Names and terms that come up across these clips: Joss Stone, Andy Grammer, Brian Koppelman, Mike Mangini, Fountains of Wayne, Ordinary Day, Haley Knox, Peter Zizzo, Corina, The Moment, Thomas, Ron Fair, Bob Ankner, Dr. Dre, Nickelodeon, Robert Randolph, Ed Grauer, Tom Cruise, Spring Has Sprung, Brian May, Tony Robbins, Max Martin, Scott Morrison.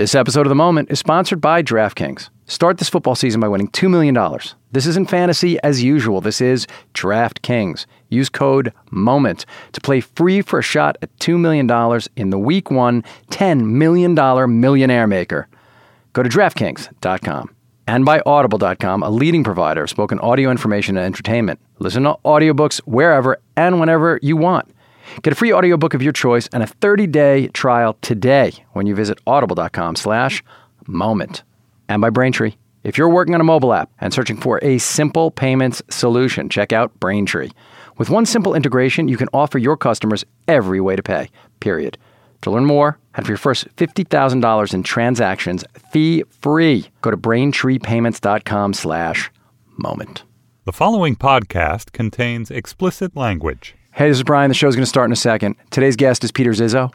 This episode of The Moment is sponsored by DraftKings. Start this football season by winning $2 million. This isn't fantasy as usual. This is DraftKings. Use code MOMENT to play free for a shot at $2 million in the Week 1 $10 million millionaire maker. Go to DraftKings.com. And by Audible.com, a leading provider of spoken audio information and entertainment. Listen to audiobooks wherever and whenever you want. Get a free audiobook of your choice and a 30-day trial today when you visit audible.com/moment. And by Braintree. If you're working on a mobile app and searching for a simple payments solution, check out Braintree. With one simple integration, you can offer your customers every way to pay, period. To learn more, and for your first $50,000 in transactions, fee-free, go to braintreepayments.com/moment. The following podcast contains explicit language. Hey, this is Brian. The show's going to start in a second. Today's guest is Peter Zizzo.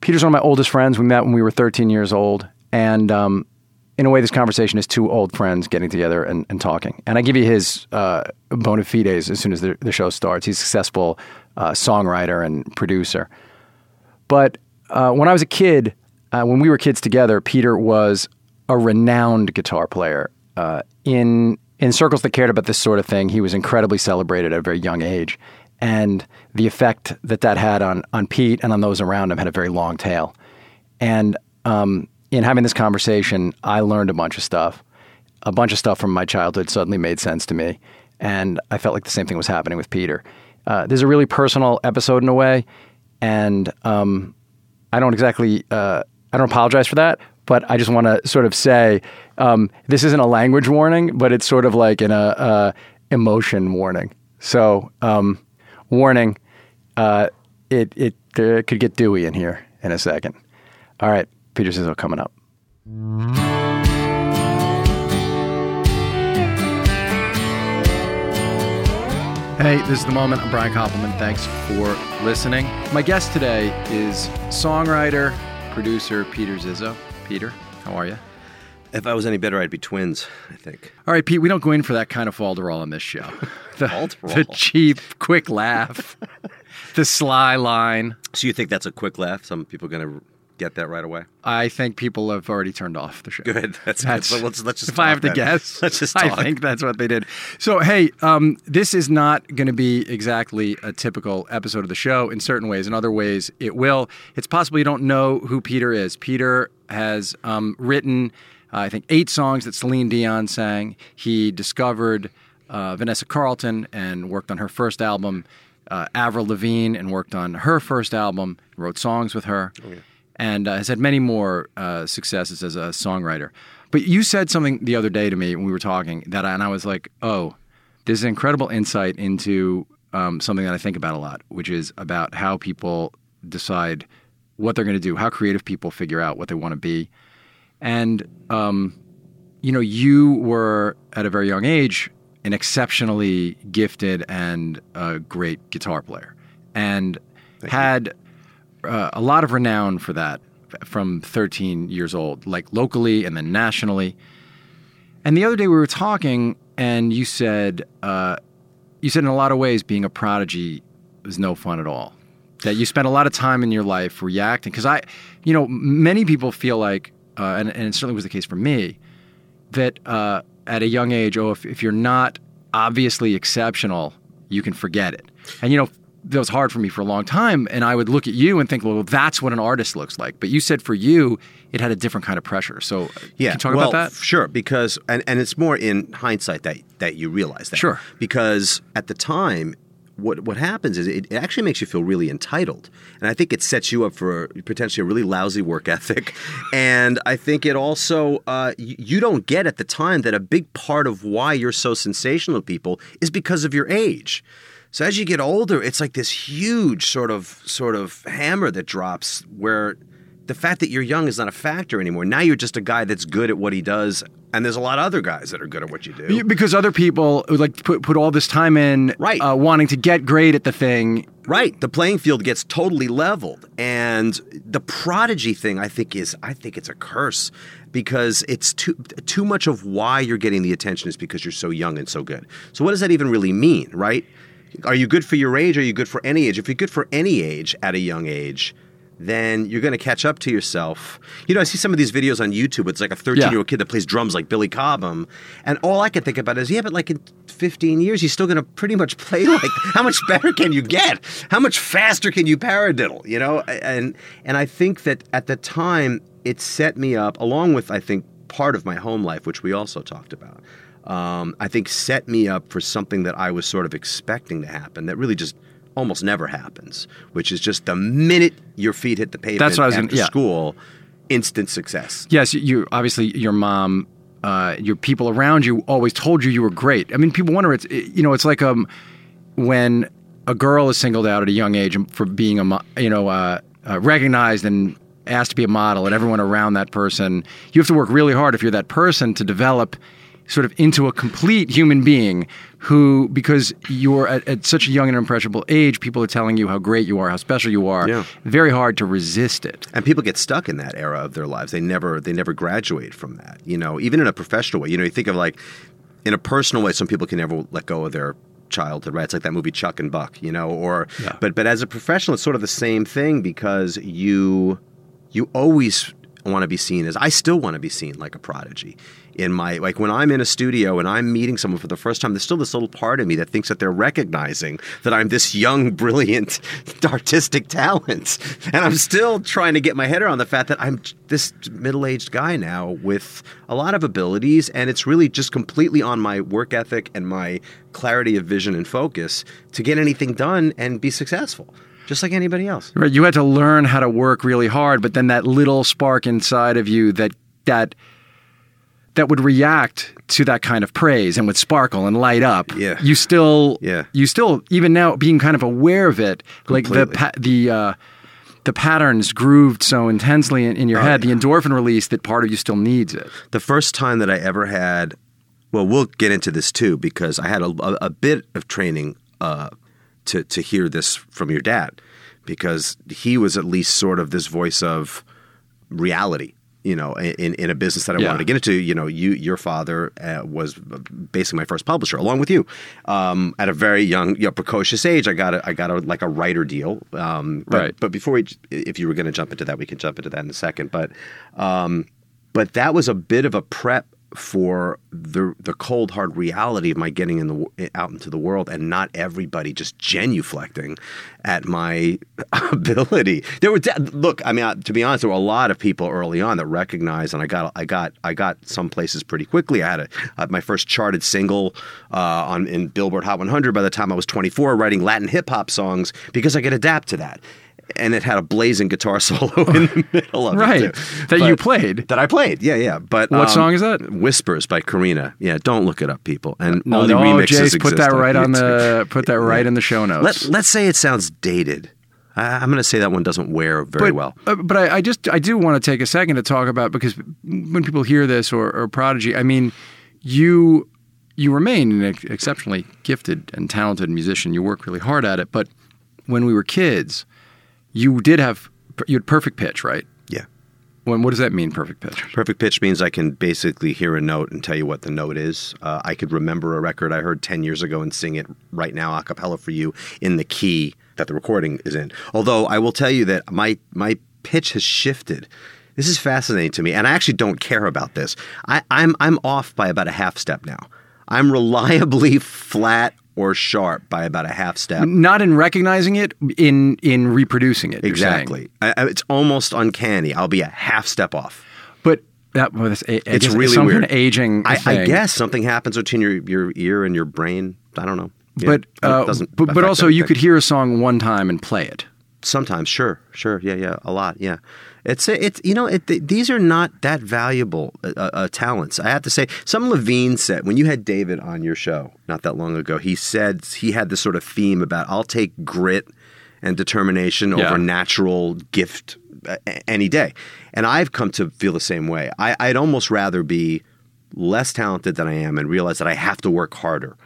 Peter's one of my oldest friends. We met when we were 13 years old, and in a way, this conversation is two old friends getting together and talking. And I give you his bona fides as soon as the show starts. He's a successful songwriter and producer. But when I was a kid, when we were kids together, Peter was a renowned guitar player. In circles that cared about this sort of thing, he was incredibly celebrated at a very young age. And the effect that that had on Pete and on those around him had a very long tail. And in having this conversation, I learned a bunch of stuff. A bunch of stuff from my childhood suddenly made sense to me. And I felt like the same thing was happening with Peter. There's a really personal episode in a way. And I don't exactly, I don't apologize for that. But I just want to sort of say, this isn't a language warning, but it's sort of like an emotion warning. So warning, it could get dewy in here in a second. All right. Peter Zizzo coming up. Hey, this is The Moment. I'm Brian Koppelman. Thanks for listening. My guest today is songwriter, producer Peter Zizzo. Peter, how are you? If I was any better, I'd be twins, I think. All right, Pete, we don't go in for that kind of falderall on this show. The cheap, quick laugh, the sly line. So you think that's a quick laugh? Some people are going to get that right away? I think people have already turned off the show. Good. That's good. So let's just, if I have to guess, let's just talk. I think that's what they did. So, hey, this is not going to be exactly a typical episode of the show in certain ways. In other ways, it will. It's possible you don't know who Peter is. Peter has written, I think, 8 songs that Celine Dion sang. He discovered Vanessa Carlton and worked on her first album. Avril Lavigne and worked on her first album, wrote songs with her. Oh, yeah. And has had many more successes as a songwriter. But you said something the other day to me when we were talking, and I was like, oh, this is incredible insight into something that I think about a lot, which is about how people decide what they're going to do, how creative people figure out what they want to be. And, you know, you were, at a very young age, an exceptionally gifted and great guitar player. And had... a lot of renown for that from 13 years old, like locally and then nationally. And the other day we were talking, and you said in a lot of ways being a prodigy was no fun at all. That you spent a lot of time in your life reacting. Because many people feel like, and it certainly was the case for me, that at a young age, if you're not obviously exceptional, you can forget it. And that was hard for me for a long time, and I would look at you and think, well, that's what an artist looks like. But you said for you, it had a different kind of pressure. So yeah, can you talk about that? Sure, because and it's more in hindsight that you realize that. Sure. Because at the time, what happens is it actually makes you feel really entitled. And I think it sets you up for potentially a really lousy work ethic. And I think it also, you don't get at the time that a big part of why you're so sensational to people is because of your age. So as you get older, it's like this huge sort of hammer that drops where the fact that you're young is not a factor anymore. Now you're just a guy that's good at what he does, and there's a lot of other guys that are good at what you do. Because other people like put all this time in, right. Wanting to get great at the thing. Right. The playing field gets totally leveled. And the prodigy thing, I think it's a curse. Because it's too much of why you're getting the attention is because you're so young and so good. So what does that even really mean, right? Are you good for your age? Are you good for any age? If you're good for any age at a young age, then you're going to catch up to yourself. You know, I see some of these videos on YouTube. It's like a 13-year-old kid that plays drums like Billy Cobham. And all I can think about is, yeah, but like in 15 years, he's still going to pretty much play like, how much better can you get? How much faster can you paradiddle? You know, and I think that at the time, it set me up, along with, I think, part of my home life, which we also talked about, I think set me up for something that I was sort of expecting to happen that really just almost never happens, which is just the minute your feet hit the pavement after school, instant success. Yes, you obviously your mom, your people around you always told you you were great. I mean, people wonder it's like when a girl is singled out at a young age for being recognized and asked to be a model, and everyone around that person, you have to work really hard if you're that person to develop sort of into a complete human being who, because you're at such a young and impressionable age, people are telling you how great you are, how special you are. Yeah. Very hard to resist it. And people get stuck in that era of their lives. They never graduate from that. You know, even in a professional way. You know, you think of like in a personal way, some people can never let go of their childhood, right? It's like that movie Chuck and Buck, you know, but as a professional, it's sort of the same thing because you always want to be seen as, I still want to be seen like a prodigy. In my, like when I'm in a studio and I'm meeting someone for the first time, there's still this little part of me that thinks that they're recognizing that I'm this young, brilliant, artistic talent. And I'm still trying to get my head around the fact that I'm this middle-aged guy now with a lot of abilities, and it's really just completely on my work ethic and my clarity of vision and focus to get anything done and be successful. Just like anybody else. Right. You had to learn how to work really hard, but then that little spark inside of you that would react to that kind of praise and would sparkle and light up. Yeah. You still, even now, being kind of aware of it, completely. Like the patterns grooved so intensely in your head, the endorphin release that part of you still needs it. The first time that I ever had, well, we'll get into this too, because I had a bit of training to hear this from your dad, because he was at least sort of this voice of reality, you know, in a business that I wanted to get into. You know, your father was basically my first publisher, along with you. At a very young, precocious age, I got a like a writer deal. But before if you were going to jump into that, we can jump into that in a second. But that was a bit of a prep for the cold hard reality of my getting out into the world and not everybody just genuflecting at my ability. To be honest, there were a lot of people early on that recognized, and I got some places pretty quickly. I had my first charted single in Billboard Hot 100 by the time I was 24, writing Latin hip hop songs because I could adapt to that. And it had a blazing guitar solo in the middle of it, too. You played? That I played, yeah. But what song is that? Whispers by Corina. Yeah, don't look it up, people. And only remixes Jay's exist. Put that right in the show notes. Let's say it sounds dated. I'm going to say that one doesn't wear very well. But I do want to take a second to talk about, because when people hear this or prodigy, I mean, you remain an exceptionally gifted and talented musician. You work really hard at it. But when we were kids, you had perfect pitch, right? Yeah. What does that mean, perfect pitch? Perfect pitch means I can basically hear a note and tell you what the note is. I could remember a record I heard 10 years ago and sing it right now a cappella for you in the key that the recording is in. Although I will tell you that my pitch has shifted. This is fascinating to me, and I actually don't care about this. I'm off by about a half step now. I'm reliably flat or sharp by about a half step. Not in recognizing it, in reproducing it. Exactly. It's almost uncanny. I'll be a half step off. But it's really some weird. Kind of aging thing. I guess something happens between your ear and your brain. I don't know. But it doesn't but also anything. You could hear a song one time and play it. Sometimes, sure, yeah, a lot, yeah. These are not that valuable talents. I have to say, some Levine said, when you had David on your show not that long ago, he said he had this sort of theme about, I'll take grit and determination over natural gift any day. And I've come to feel the same way. I'd almost rather be less talented than I am and realize that I have to work harder.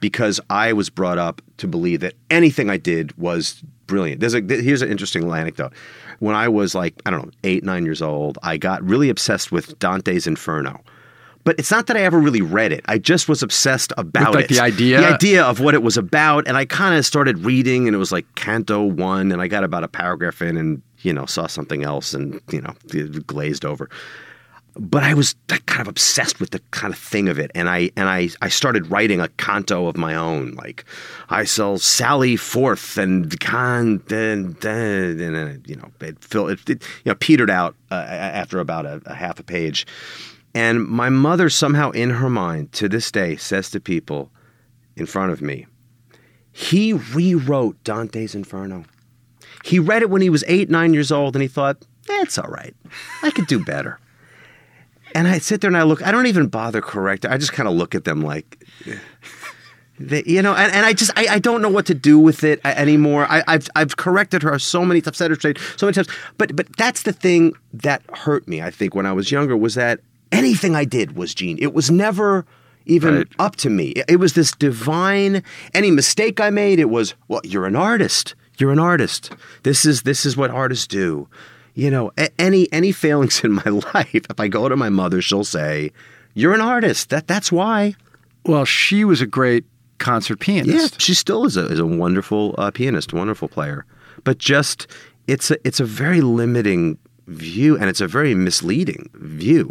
Because I was brought up to believe that anything I did was brilliant. Here's an interesting anecdote. When I was like, I don't know, 8, 9 years old, I got really obsessed with Dante's Inferno. But it's not that I ever really read it. I just was obsessed about it. The idea of what it was about. And I kind of started reading, and it was like Canto 1, and I got about a paragraph in and you know, saw something else and, you know, glazed over. But I was kind of obsessed with the kind of thing of it. And I started writing a canto of my own, like, I shall sally forth and con, and you know, it you know, petered out after about a half a page. And my mother somehow in her mind to this day says to people in front of me, he rewrote Dante's Inferno. He read it when he was 8, 9 years old, and he thought, that's all right. I could do better. And I sit there and I look. I don't even bother correcting. I just kind of look at them like, you know. And I just I don't know what to do with it anymore. I've corrected her so many times, set her straight so many times. But that's the thing that hurt me. I think when I was younger was that anything I did was genius. It was never even up to me. It was this divine. Any mistake I made, it was, well, you're an artist. You're an artist. This is what artists do. You know, any failings in my life, if I go to my mother, she'll say, you're an artist. That's why. Well, she was a great concert pianist. Yeah, she still is a wonderful pianist, wonderful player. But just, it's a very limiting view, and it's a very misleading view,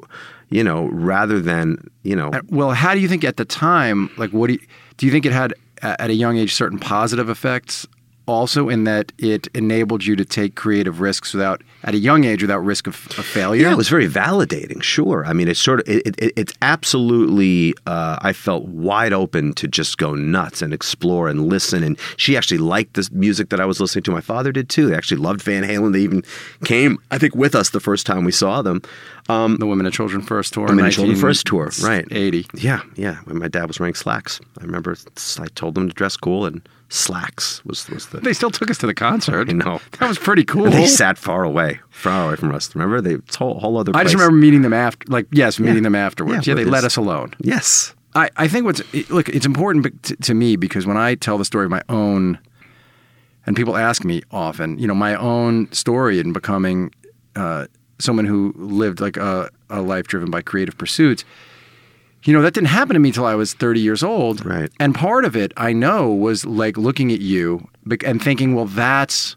you know, rather than, you know. Well, how do you think at the time, like, what do you think it had, at a young age, certain positive effects also in that it enabled you to take creative risks without, at a young age, without risk of failure? Yeah, it was very validating, sure. I mean, it's sort of, it's absolutely, I felt wide open to just go nuts and explore and listen. And she actually liked the music that I was listening to. My father did too. They actually loved Van Halen. They even came, I think, with us the first time we saw them. The Women and Children First Tour. The Women and Children First Tour, right. 80. Yeah, yeah. When my dad was wearing slacks. I remember I told them to dress cool, and slacks was the... They still took us to the concert. I know. That was pretty cool. And they sat far away from us. Remember? It's a whole other place. I just remember meeting them after, them afterwards. Yeah, they let us alone. Yes. I think it's important to me because when I tell the story of my own, and people ask me often, you know, my own story in becoming someone who lived like a life driven by creative pursuits, you know, that didn't happen to me till I was 30 years old. Right. And part of it, I know, was like looking at you and thinking, well, that's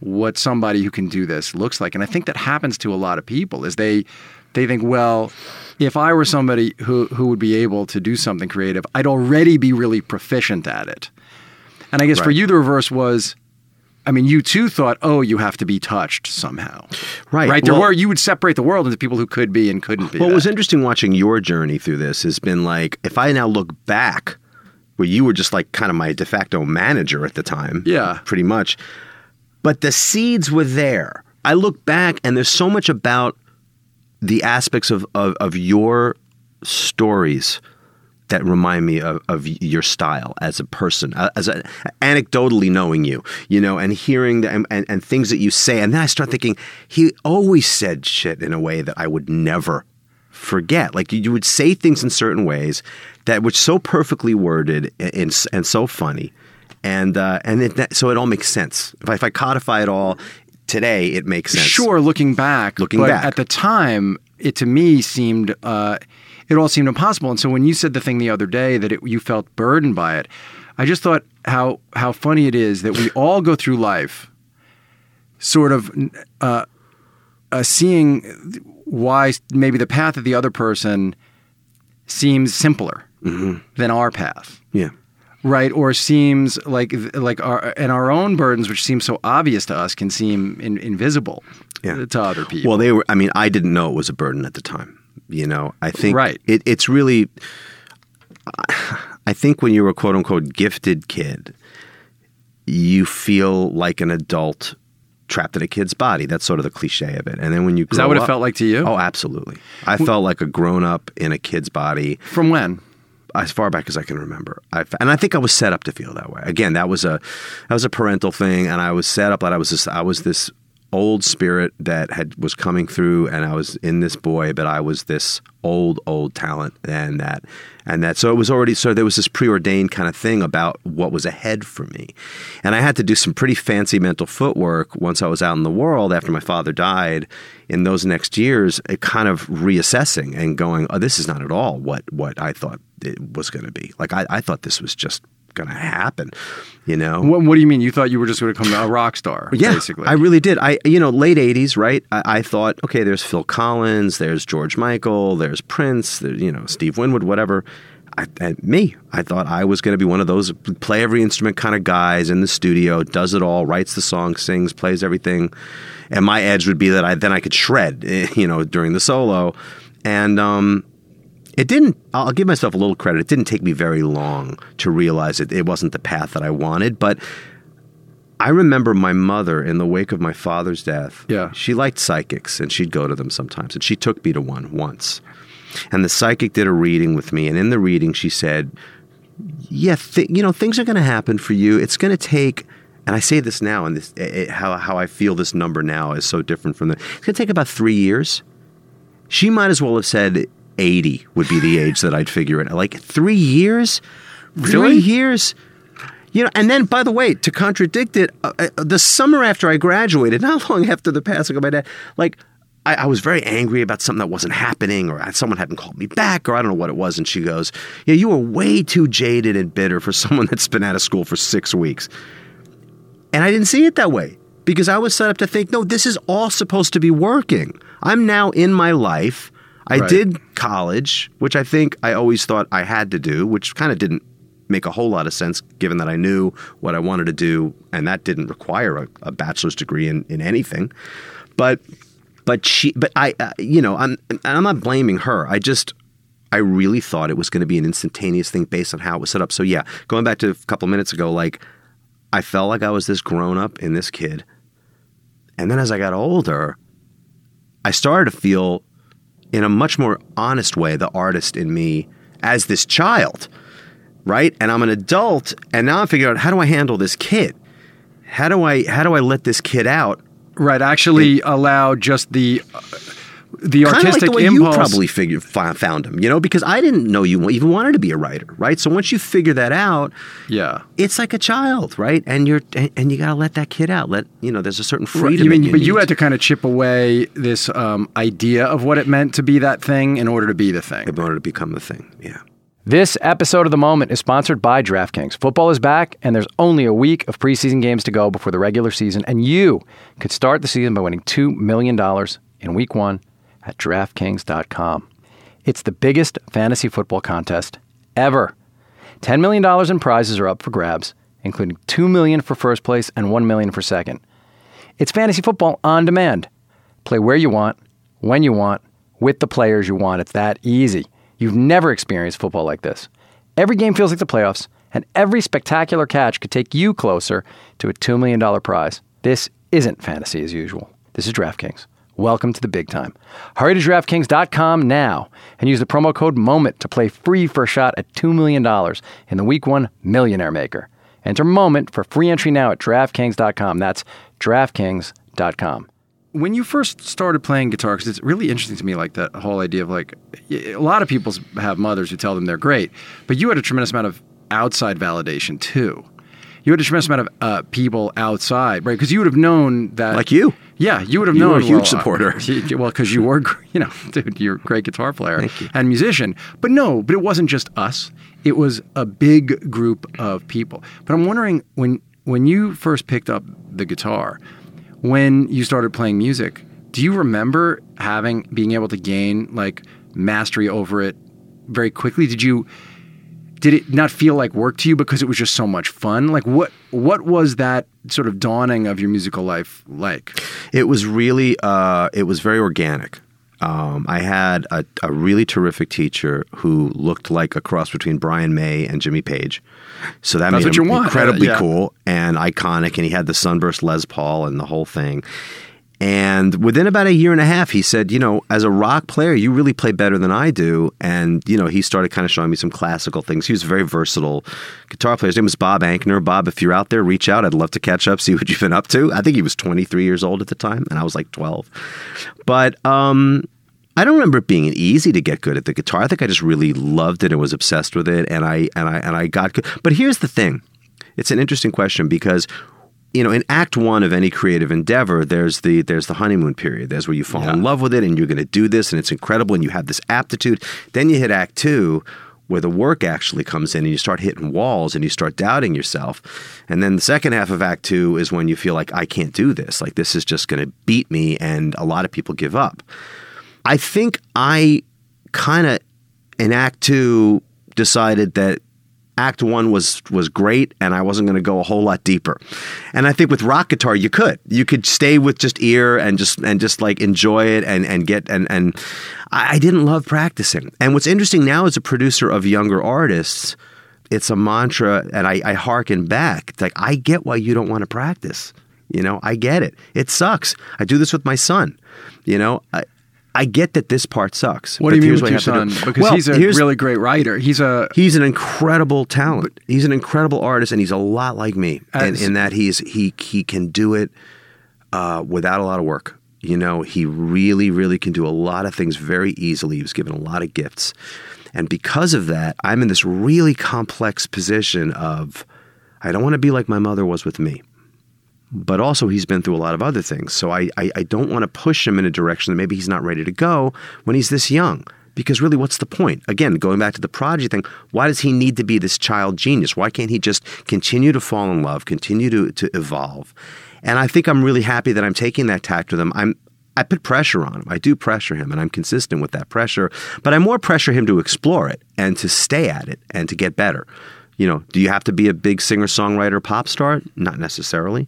what somebody who can do this looks like. And I think that happens to a lot of people is they think, well, if I were somebody who would be able to do something creative, I'd already be really proficient at it. And I guess for you, the reverse was... I mean, you too thought, oh, you have to be touched somehow. Right. Right. Well, you would separate the world into people who could be and couldn't be. Well, what was interesting watching your journey through this has been like, if I now look back, where you were just like kind of my de facto manager at the time. Yeah. Pretty much. But the seeds were there. I look back and there's so much about the aspects of your stories that remind me of your style as a person, as anecdotally knowing you, you know, and hearing the, and things that you say. And then I start thinking, he always said shit in a way that I would never forget. Like you would say things in certain ways that were so perfectly worded and so funny. So it all makes sense. If I codify it all today, it makes sense. Sure, looking back. At the time, it to me seemed... it all seemed impossible. And so when you said the thing the other day that you felt burdened by it, I just thought how funny it is that we all go through life sort of seeing why maybe the path of the other person seems simpler mm-hmm. than our path. Yeah. Right? Or seems like our own burdens, which seem so obvious to us, can seem invisible to other people. Well, I didn't know it was a burden at the time. You know, I think it's really, I think when you're a quote unquote gifted kid, you feel like an adult trapped in a kid's body. That's sort of the cliche of it. And then when you grow up. Is that what it felt like to you? Oh, absolutely. I felt like a grown up in a kid's body. From when? As far back as I can remember. And I think I was set up to feel that way. Again, that was a parental thing. And I was set up that I was this old spirit that was coming through, and I was in this boy, but I was this old talent and that. So it was already, so there was this preordained kind of thing about what was ahead for me. And I had to do some pretty fancy mental footwork once I was out in the world after my father died in those next years, kind of reassessing and going, oh, this is not at all what I thought it was going to be. Like I thought this was just going to happen, you know? What do you mean? You thought you were just going to come a rock star, basically. I really did. Late 80s, right? I thought, okay, there's Phil Collins, there's George Michael, there's Prince, there's, you know, Steve Winwood, whatever. I thought I was going to be one of those play every instrument kind of guys in the studio, does it all, writes the song, sings, plays everything. And my edge would be that I could shred, you know, during the solo. And it didn't, I'll give myself a little credit, it didn't take me very long to realize it wasn't the path that I wanted. But I remember my mother, in the wake of my father's death, she liked psychics and she'd go to them sometimes. And she took me to one once. And the psychic did a reading with me. And in the reading, she said, things are going to happen for you. It's going to take, and I say this now, and how I feel this number now is so different from it's going to take about 3 years. She might as well have said 80 would be the age that I'd figure it out. Like 3 years? Really? 3 years? You know, and then, by the way, to contradict it, the summer after I graduated, not long after the passing of my dad, like, I was very angry about something that wasn't happening, or someone hadn't called me back, or I don't know what it was. And she goes, yeah, you were way too jaded and bitter for someone that's been out of school for 6 weeks. And I didn't see it that way, because I was set up to think, no, this is all supposed to be working. I'm now in my life. I did college, which I think I always thought I had to do, which kind of didn't make a whole lot of sense, given that I knew what I wanted to do. And that didn't require a bachelor's degree in anything. But I'm not blaming her. I really thought it was going to be an instantaneous thing based on how it was set up. So yeah, going back to a couple minutes ago, like I felt like I was this grown up in this kid. And then as I got older, I started to feel in a much more honest way, the artist in me as this child, right? And I'm an adult and now I'm figuring out, how do I handle this kid? How do I let this kid out? Right, actually allow just the artistic impulse. Kind of like the way you probably found him, you know, because I didn't know you even wanted to be a writer, right? So once you figure that out, it's like a child, right? And you got to let that kid out. There's a certain freedom. Right. But you had to kind of chip away this idea of what it meant to be that thing in order to be the thing. In order to become the thing, yeah. This episode of The Moment is sponsored by DraftKings. Football is back, and there's only a week of preseason games to go before the regular season, and you could start the season by winning $2 million in Week 1 at DraftKings.com. It's the biggest fantasy football contest ever. $10 million in prizes are up for grabs, including $2 million for first place and $1 million for second. It's fantasy football on demand. Play where you want, when you want, with the players you want. It's that easy. You've never experienced football like this. Every game feels like the playoffs, and every spectacular catch could take you closer to a $2 million prize. This isn't fantasy as usual. This is DraftKings. Welcome to the big time. Hurry to DraftKings.com now and use the promo code MOMENT to play free for a shot at $2 million in the Week 1 Millionaire Maker. Enter MOMENT for free entry now at DraftKings.com. That's DraftKings.com. When you first started playing guitar, because it's really interesting to me, like that whole idea of like, a lot of people have mothers who tell them they're great, but you had a tremendous amount of outside validation too. You had a tremendous amount of people outside, right? Because you would have known that. Like you. Yeah, you would have known. You were a huge supporter. Well, because you were, dude, you're a great guitar player. Thank you. And musician. But no, but it wasn't just us. It was a big group of people. But I'm wondering, when you first picked up the guitar, when you started playing music, do you remember being able to gain like mastery over it very quickly? Did it not feel like work to you because it was just so much fun? Like what was that sort of dawning of your musical life like? It was really, it was very organic. I had a really terrific teacher who looked like a cross between Brian May and Jimmy Page. So that made him incredibly cool and iconic. And he had the sunburst Les Paul and the whole thing. And within about a year and a half, he said, you know, as a rock player, you really play better than I do. And, you know, he started kind of showing me some classical things. He was a very versatile guitar player. His name was Bob Ankner. Bob, if you're out there, reach out. I'd love to catch up, see what you've been up to. I think he was 23 years old at the time, and I was like 12. But I don't remember it being easy to get good at the guitar. I think I just really loved it and was obsessed with it, and I got good. But here's the thing. It's an interesting question because, you know, in act one of any creative endeavor, there's the honeymoon period. There's where you fall in love with it and you're going to do this and it's incredible and you have this aptitude. Then you hit act two, where the work actually comes in and you start hitting walls and you start doubting yourself. And then the second half of Act Two is when you feel like, I can't do this. Like, this is just going to beat me. And a lot of people give up. I think I kind of, in Act Two, decided that Act One was great and I wasn't going to go a whole lot deeper. And I think with rock guitar, you could stay with just ear and just like enjoy it and I didn't love practicing. And what's interesting now as a producer of younger artists, it's a mantra, and I hearken back. It's like, I get why you don't want to practice. You know, I get it. It sucks. I do this with my son. You know, I get that this part sucks. What do you mean with your son? Because he's a really great writer. He's an incredible talent. He's an incredible artist, and he's a lot like me in that he can do it without a lot of work. You know, he really, really can do a lot of things very easily. He was given a lot of gifts. And because of that, I'm in this really complex position of, I don't want to be like my mother was with me. But also he's been through a lot of other things. So I don't want to push him in a direction that maybe he's not ready to go when he's this young. Because really, what's the point? Again, going back to the prodigy thing, why does he need to be this child genius? Why can't he just continue to fall in love, continue to evolve? And I think I'm really happy that I'm taking that tact with him. I put pressure on him. I do pressure him, and I'm consistent with that pressure. But I more pressure him to explore it and to stay at it and to get better. You know, do you have to be a big singer-songwriter, pop star? Not necessarily.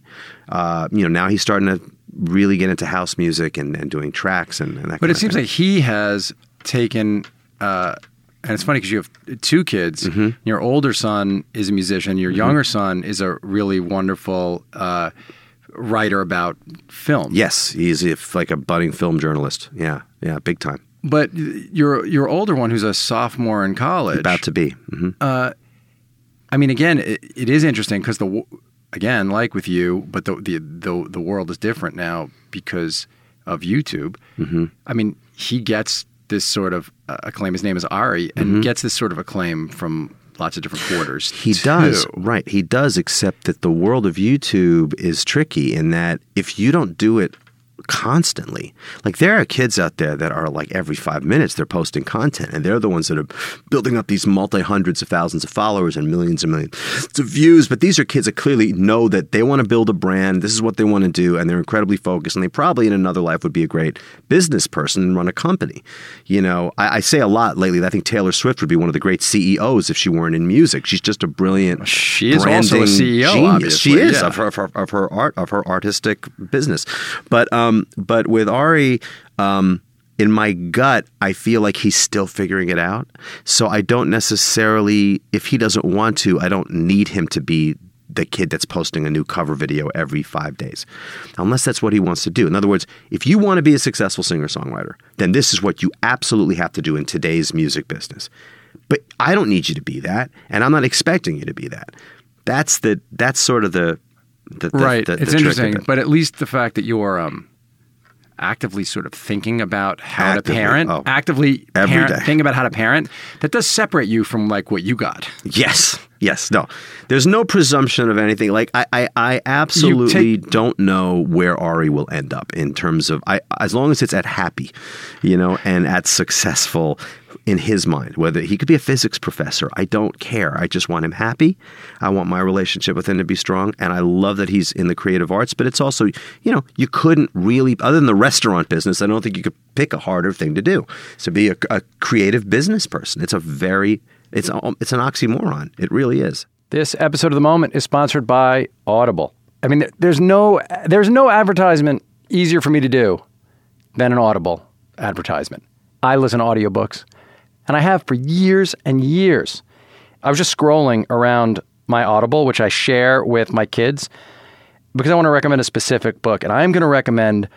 You know, now he's starting to really get into house music and doing tracks and that. But it seems like he has taken, and it's funny because you have two kids. Mm-hmm. Your older son is a musician. Your younger son is a really wonderful writer about film. Yes, he's like a budding film journalist. Yeah, yeah, big time. But your older one, who's a sophomore in college, about to be. Mm-hmm. I mean, again, it is interesting because the world is different now because of YouTube. Mm-hmm. I mean, he gets this sort of acclaim. His name is Ari, and gets this sort of acclaim from lots of different quarters. He does, right? He does, except that the world of YouTube is tricky in that if you don't do it constantly. Like, there are kids out there that are like every 5 minutes they're posting content, and they're the ones that are building up these multi-hundreds of thousands of followers and millions of views. But these are kids that clearly know that they want to build a brand. This is what they want to do, and they're incredibly focused, and they probably in another life would be a great business person and run a company. You know, I say a lot lately that I think Taylor Swift would be one of the great CEOs if she weren't in music. She's just a brilliant She is also a CEO, genius. Obviously. She is, yeah. of her artistic business. But with Ari, in my gut, I feel like he's still figuring it out. So I don't necessarily, if he doesn't want to, I don't need him to be the kid that's posting a new cover video every 5 days, unless that's what he wants to do. In other words, if you want to be a successful singer-songwriter, then this is what you absolutely have to do in today's music business. But I don't need you to be that, and I'm not expecting you to be that. That's sort of the right. It's interesting, but at least the fact that you are actively sort of thinking about how to parent, that does separate you from like what you got. Yes. No, there's no presumption of anything. Like I absolutely don't know where Ari will end up in terms of, as long as it's at happy, you know, and at successful in his mind, whether he could be a physics professor. I don't care. I just want him happy. I want my relationship with him to be strong. And I love that he's in the creative arts, but it's also, you know, you couldn't really, other than the restaurant business, I don't think you could pick a harder thing to do. So be a creative business person. It's an oxymoron. It really is. This episode of The Moment is sponsored by Audible. I mean, there's no advertisement easier for me to do than an Audible advertisement. I listen to audiobooks. And I have for years and years. I was just scrolling around my Audible, which I share with my kids, because I want to recommend a specific book. And I'm going to recommend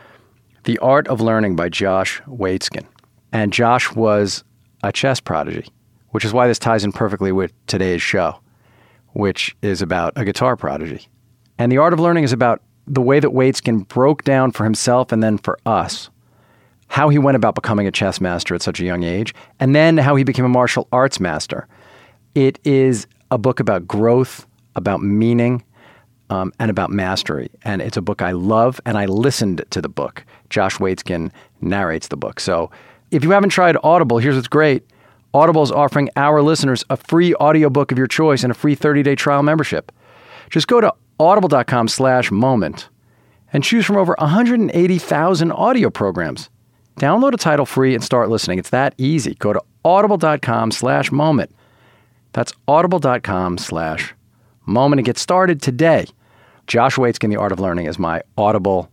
The Art of Learning by Josh Waitzkin. And Josh was a chess prodigy, which is why this ties in perfectly with today's show, which is about a guitar prodigy. And The Art of Learning is about the way that Waitzkin broke down for himself and then for us how he went about becoming a chess master at such a young age, and then how he became a martial arts master. It is a book about growth, about meaning, and about mastery. And it's a book I love, and I listened to the book. Josh Waitzkin narrates the book. So if you haven't tried Audible, here's what's great. Audible is offering our listeners a free audiobook of your choice and a free 30-day trial membership. Just go to audible.com/moment and choose from over 180,000 audio programs. Download a title free and start listening. It's that easy. Go to audible.com/moment. That's audible.com/moment and get started today. Josh Waitzkin, The Art of Learning, is my Audible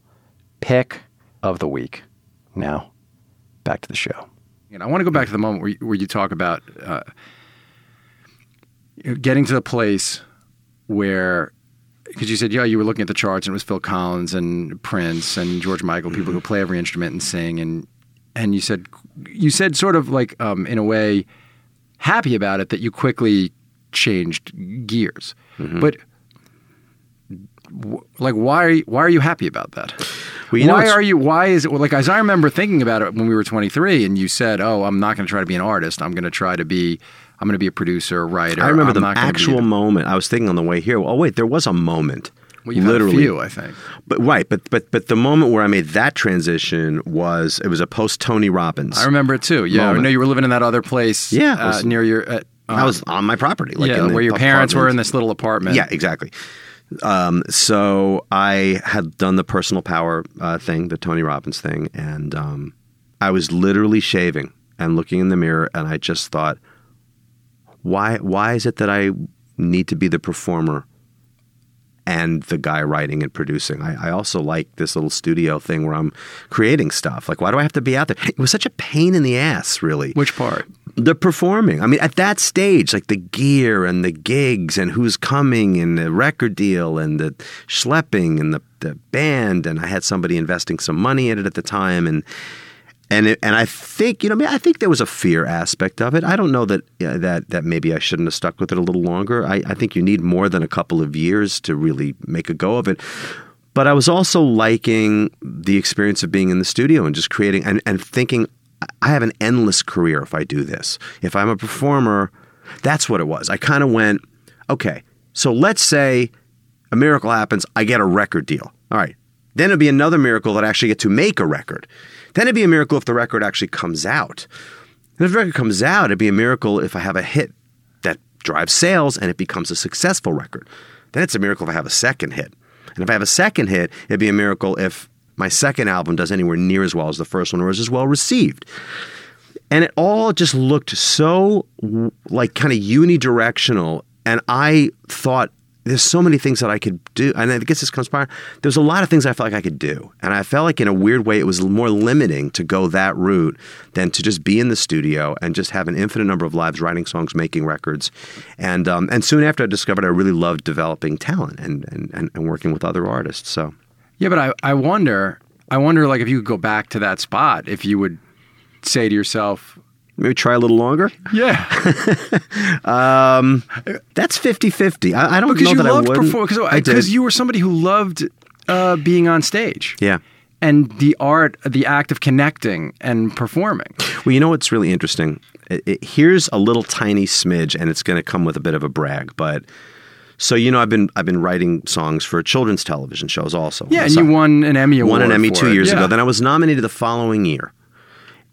pick of the week. Now, back to the show. And I want to go back to the moment where you talk about getting to the place where, because you said, yeah, you were looking at the charts and it was Phil Collins and Prince and George Michael, people who play every instrument and sing. And you said sort of like, in a way, happy about it that you quickly changed gears. Mm-hmm. But like, why are you happy about that? Well, why is it, as I remember thinking about it when we were 23 and you said, oh, I'm not going to try to be an artist. I'm going to be a producer, writer. I remember the actual moment. I was thinking on the way here, oh wait, there was a moment. Well, you've had a few, I think. But right, but the moment where I made that transition was a post Tony Robbins. I remember it too. Yeah, moment. I know you were living in that other place. Yeah, near your. I was on my property, where your parents were in this little apartment. Yeah, exactly. So I had done the personal power thing, the Tony Robbins thing, and I was literally shaving and looking in the mirror, and I just thought, why is it that I need to be the performer and the guy writing and producing? I also like this little studio thing where I'm creating stuff. Like, why do I have to be out there? It was such a pain in the ass, really. Which part? The performing. I mean, at that stage, like the gear and the gigs and who's coming and the record deal and the schlepping and the band. And I had somebody investing some money in it at the time. And I think, I think there was a fear aspect of it. I don't know that maybe I shouldn't have stuck with it a little longer. I think you need more than a couple of years to really make a go of it. But I was also liking the experience of being in the studio and just creating and thinking, I have an endless career if I do this. If I'm a performer, that's what it was. I kind of went, okay, so let's say a miracle happens, I get a record deal. All right. Then it'll be another miracle that I actually get to make a record. Then it'd be a miracle if the record actually comes out. And if the record comes out, it'd be a miracle if I have a hit that drives sales and it becomes a successful record. Then it's a miracle if I have a second hit. And if I have a second hit, it'd be a miracle if my second album does anywhere near as well as the first one or is as well received. And it all just looked so like kind of unidirectional. And I thought, there's so many things that I could do. And I guess this comes by, there's a lot of things I felt like I could do. And I felt like in a weird way, it was more limiting to go that route than to just be in the studio and just have an infinite number of lives writing songs, making records. And soon after I discovered I really loved developing talent and working with other artists. So. Yeah, but I wonder like if you could go back to that spot, if you would say to yourself, maybe try a little longer? Yeah. That's 50-50. I don't know that I wouldn't. Because you were somebody who loved being on stage. Yeah. And the act of connecting and performing. Well, you know what's really interesting? Here's a little tiny smidge, and it's going to come with a bit of a brag, but... So I've been writing songs for children's television shows also. Yeah, and you won an Emmy award. Won an Emmy 2 years ago. Then I was nominated the following year,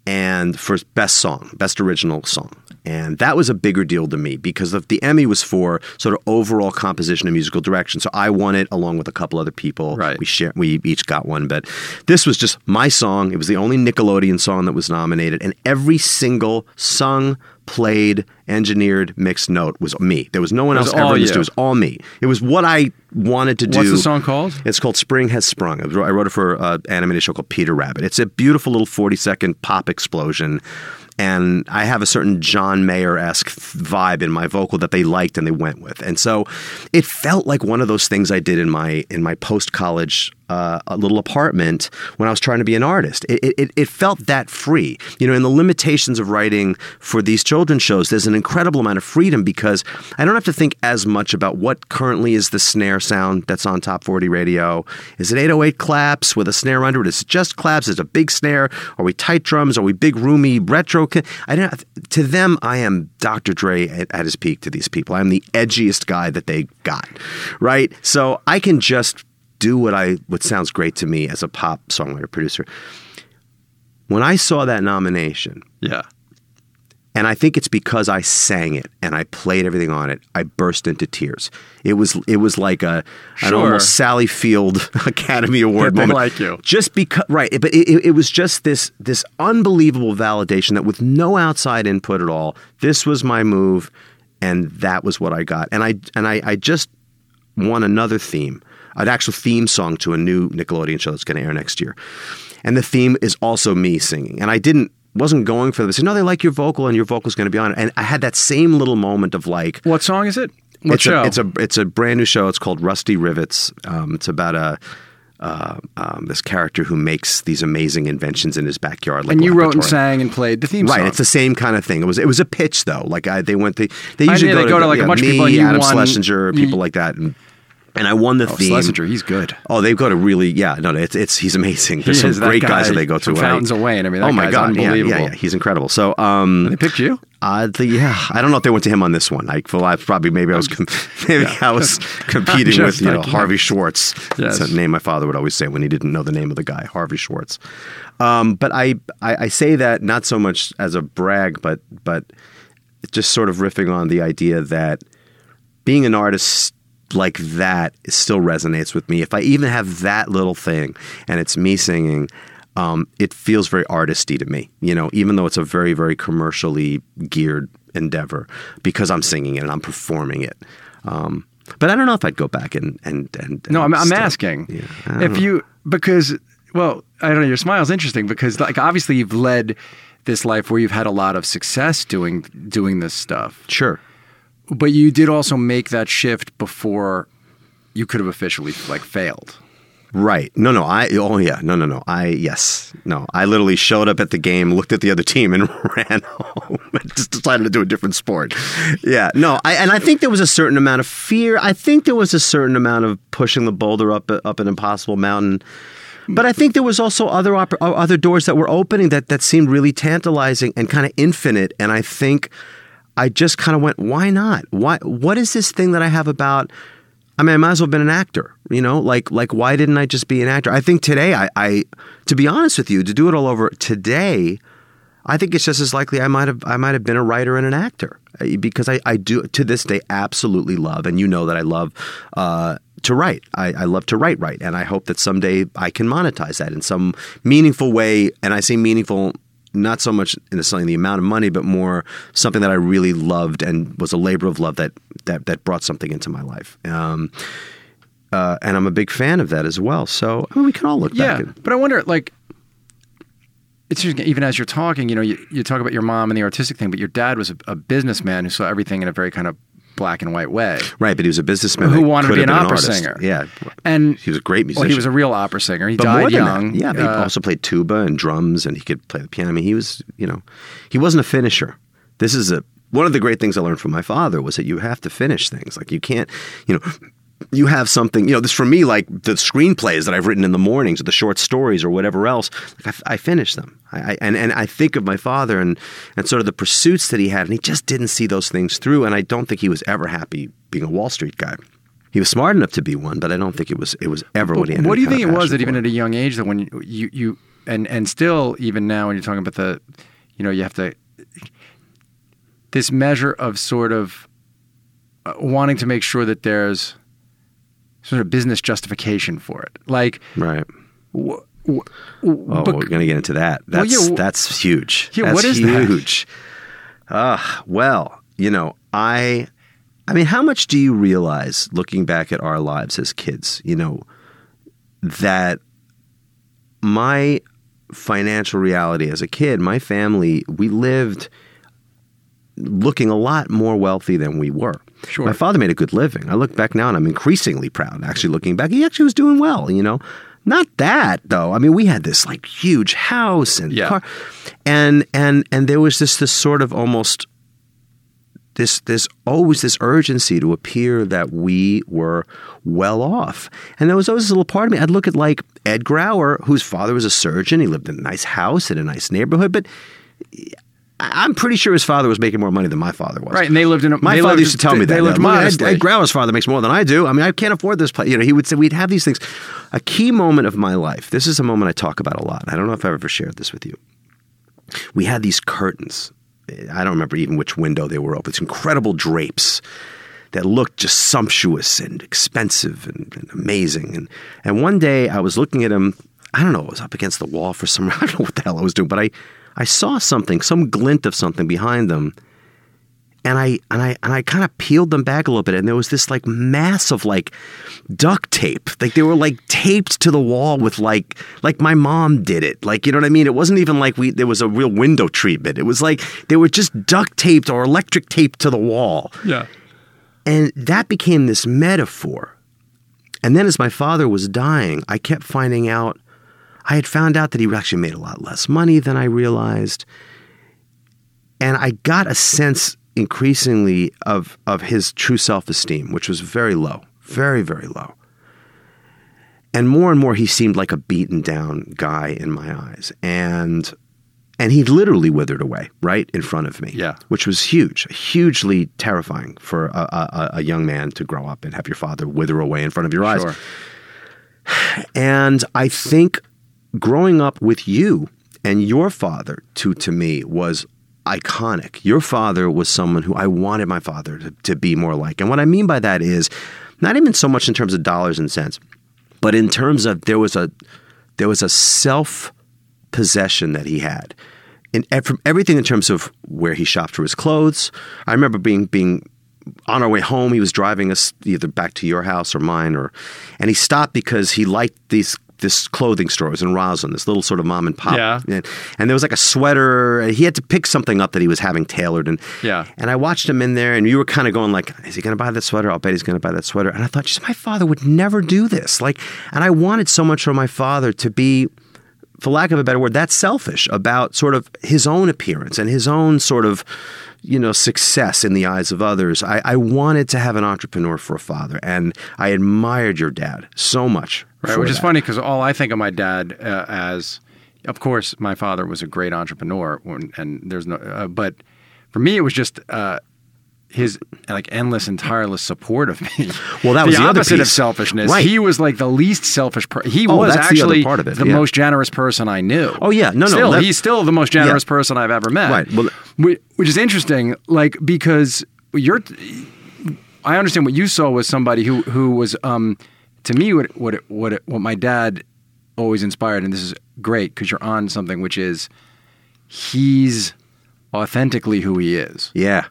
and for best song, best original song, and that was a bigger deal to me because the Emmy was for sort of overall composition and musical direction. So I won it along with a couple other people. Right, we each got one, but this was just my song. It was the only Nickelodeon song that was nominated, and every single sung, played, engineered, mixed note was me. There was no one else ever in the studio. It was all me. It was what I wanted to do. What's the song called? It's called Spring Has Sprung. I wrote it for an animated show called Peter Rabbit. It's a beautiful little 40-second pop explosion. And I have a certain John Mayer-esque vibe in my vocal that they liked and they went with. And so it felt like one of those things I did in my post-college little apartment when I was trying to be an artist. It felt that free. In the limitations of writing for these children's shows, there's an incredible amount of freedom because I don't have to think as much about what currently is the snare sound that's on Top 40 radio. Is it 808 claps with a snare under it? Is it just claps? Is it a big snare? Are we tight drums? Are we big, roomy, retro? To them, I am Dr. Dre at his peak to these people. I'm the edgiest guy that they got, right? So I can just do what sounds great to me as a pop songwriter producer. When I saw that nomination, yeah, And I think it's because I sang it and I played everything on it. I burst into tears. It was like an almost Sally Field Academy Award moment. Like you, just because, right? But it was just this unbelievable validation that with no outside input at all, this was my move, and that was what I got. And I just won another theme, an actual theme song to a new Nickelodeon show that's going to air next year, and the theme is also me singing. And I wasn't going for them. I said, no, they like your vocal and your vocal's going to be on it. And I had that same little moment of like... What song is it? What show? It's a brand new show. It's called Rusty Rivets. It's about this character who makes these amazing inventions in his backyard. Like, and you wrote and sang and played the theme song. Right. It's the same kind of thing. It was a pitch, though. Like, they usually go to a bunch of people. And Adam Schlesinger, people like that. And I won the theme. Schlesinger, he's good. Oh, they've got a really, he's amazing. There's some great guys that they go to. Fountains of Wayne. I mean, that guy's unbelievable. Yeah, he's incredible. So, they picked you? I don't know if they went to him on this one. I was competing with Harvey Schwartz. Yes. That's a name my father would always say when he didn't know the name of the guy, Harvey Schwartz. But I say that not so much as a brag, but just sort of riffing on the idea that being an artist like that still resonates with me. If I even have that little thing and it's me singing, it feels very artisty to me, even though it's a very, very commercially geared endeavor, because I'm singing it and I'm performing it. But I don't know if I'd go back and no, I'm asking I don't know. Your smile's interesting because obviously you've led this life where you've had a lot of success doing this stuff. Sure. But you did also make that shift before you could have officially failed. Right. No. I literally showed up at the game, looked at the other team and ran home and just decided to do a different sport. Yeah. No. I think there was a certain amount of fear. I think there was a certain amount of pushing the boulder up an impossible mountain. But I think there was also other doors that were opening that seemed really tantalizing and kind of infinite. And I think I just kind of went, why not? What is this thing that I have about? I mean, I might as well have been an actor, why didn't I just be an actor? I think today, I to be honest with you, to do it all over today, I think it's just as likely I might have been a writer and an actor, because I do to this day absolutely love, and that I love to write. I love to write. And I hope that someday I can monetize that in some meaningful way. And I say meaningful, not so much in the amount of money, but more something that I really loved and was a labor of love that brought something into my life. And I'm a big fan of that as well. So, we can all look back. Yeah, but I wonder, it's even as you're talking, you talk about your mom and the artistic thing, but your dad was a businessman who saw everything in a very kind of black and white way. Right, but he was a businessman who wanted to be an opera singer. Yeah, and he was a great musician. Well, he was a real opera singer. He died young. Yeah, but he also played tuba and drums, and he could play the piano. I mean, he was, he wasn't a finisher. This is one of the great things I learned from my father was that you have to finish things. Like, you can't, you have something, this for me, like the screenplays that I've written in the mornings or the short stories or whatever else, I finish them. And I think of my father and sort of the pursuits that he had, and he just didn't see those things through. And I don't think he was ever happy being a Wall Street guy. He was smart enough to be one, but I don't think it was ever what he ended up. What do you think it was that even at a young age that when you and still even now when you're talking about the, you have to, this measure of sort of wanting to make sure that there's sort of business justification for it. Right. We're going to get into that. That's huge. Yeah, that's what is huge. That? I mean, how much do you realize looking back at our lives as kids, that my financial reality as a kid, my family, we lived looking a lot more wealthy than we were. Sure. My father made a good living. I look back now and I'm increasingly proud. Actually, looking back, he actually was doing well, Not that, though. I mean, we had this huge house and car. And there was this sort of almost this always this urgency to appear that we were well off. And there was always this little part of me. I'd look at Ed Grauer, whose father was a surgeon. He lived in a nice house in a nice neighborhood, but I'm pretty sure his father was making more money than my father was. Right, and they lived in... My father used to tell me that. They lived modestly. Ed Grauer's father makes more than I do. I mean, I can't afford this place. He would say we'd have these things. A key moment of my life, this is a moment I talk about a lot. I don't know if I've ever shared this with you. We had these curtains I don't remember even which window they were open. It's incredible drapes that looked just sumptuous and expensive and amazing. And one day I was looking at him. I don't know, it was up against the wall for some reason. I don't know what the hell I was doing, but I saw something, some glint of something behind them. And I kind of peeled them back a little bit, and there was this like mass of like duct tape. Like they were like taped to the wall with like my mom did it. Like, you know what I mean? It wasn't even like there was a real window treatment. It was like they were just duct taped or electric taped to the wall. Yeah. And that became this metaphor. And then as my father was dying, I kept finding out, I had found out that he actually made a lot less money than I realized. And I got a sense increasingly of his true self-esteem, which was very low, very, very low. And more he seemed like a beaten down guy in my eyes. And he literally withered away right in front of me, yeah, which was huge, hugely terrifying for a young man to grow up and have your father wither away in front of your eyes. Sure. And I think growing up with you and your father, to me, was iconic. Your father was someone who I wanted my father to be more like. And what I mean by that is not even so much in terms of dollars and cents, but in terms of there was a self possession that he had, and from everything in terms of where he shopped for his clothes. I remember being on our way home. He was driving us either back to your house or mine, and he stopped because he liked this clothing store. It was in Roslyn, this little sort of mom and pop. Yeah. And there was like a sweater. He had to pick something up that he was having tailored, and I watched him in there, and you were kind of going like, is he going to buy that sweater? I'll bet he's going to buy that sweater. And I thought, my father would never do this. Like, and I wanted so much for my father to be, for lack of a better word, that's selfish about sort of his own appearance and his own sort of, success in the eyes of others. I wanted to have an entrepreneur for a father, and I admired your dad so much. Right, which is funny because all I think of my dad as, of course, my father was a great entrepreneur, and there's no, but for me it was just his like endless and tireless support of me. Well, that was the opposite other piece of selfishness. Right. He was like the least selfish person. He was actually the most generous person I knew. Oh yeah, he's still the most generous person I've ever met. Right, well, which is interesting, like because I understand what you saw was somebody who was to me what my dad always inspired, and this is great because you're on something, which is he's authentically who he is. Yeah.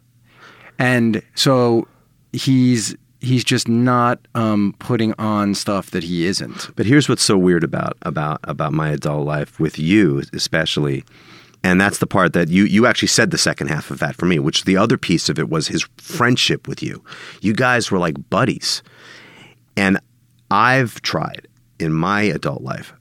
And so he's just not putting on stuff that he isn't. But here's what's so weird about my adult life with you especially, and that's the part that you actually said the second half of that for me, which the other piece of it was his friendship with you. You guys were like buddies. And I've tried in my adult life,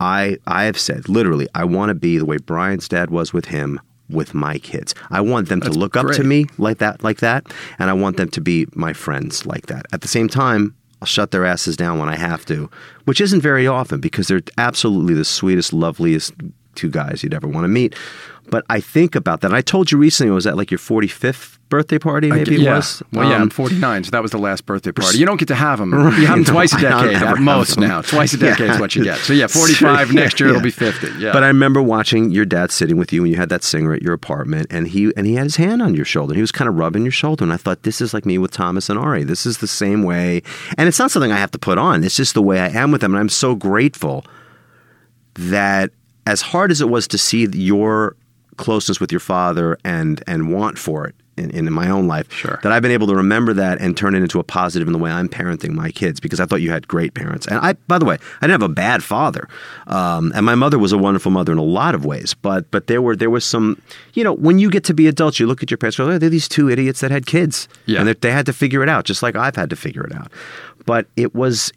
I have said literally, I want to be the way Brian's dad was with him, with my kids. I want them to look up to me like that, and I want them to be my friends like that. At the same time, I'll shut their asses down when I have to, which isn't very often because they're absolutely the sweetest, loveliest two guys you'd ever want to meet. But I think about that. I told you recently, was that like your 45th birthday party maybe it was? Well, I'm 49, so that was the last birthday party. You don't get to have them. You have them twice a decade at most now. Twice a decade is what you get. So 45 next year, it'll be 50. Yeah. But I remember watching your dad sitting with you when you had that singer at your apartment, and he had his hand on your shoulder. He was kind of rubbing your shoulder, and I thought, this is like me with Thomas and Ari. This is the same way. And it's not something I have to put on. It's just the way I am with them, and I'm so grateful that as hard as it was to see your closeness with your father and want for it in my own life, sure, that I've been able to remember that and turn it into a positive in the way I'm parenting my kids, because I thought you had great parents. And I, by the way, I didn't have a bad father. And my mother was a wonderful mother in a lot of ways, but there was some, when you get to be adults, you look at your parents, go, oh, they're these two idiots that had kids, and they had to figure it out, just like I've had to figure it out. But it was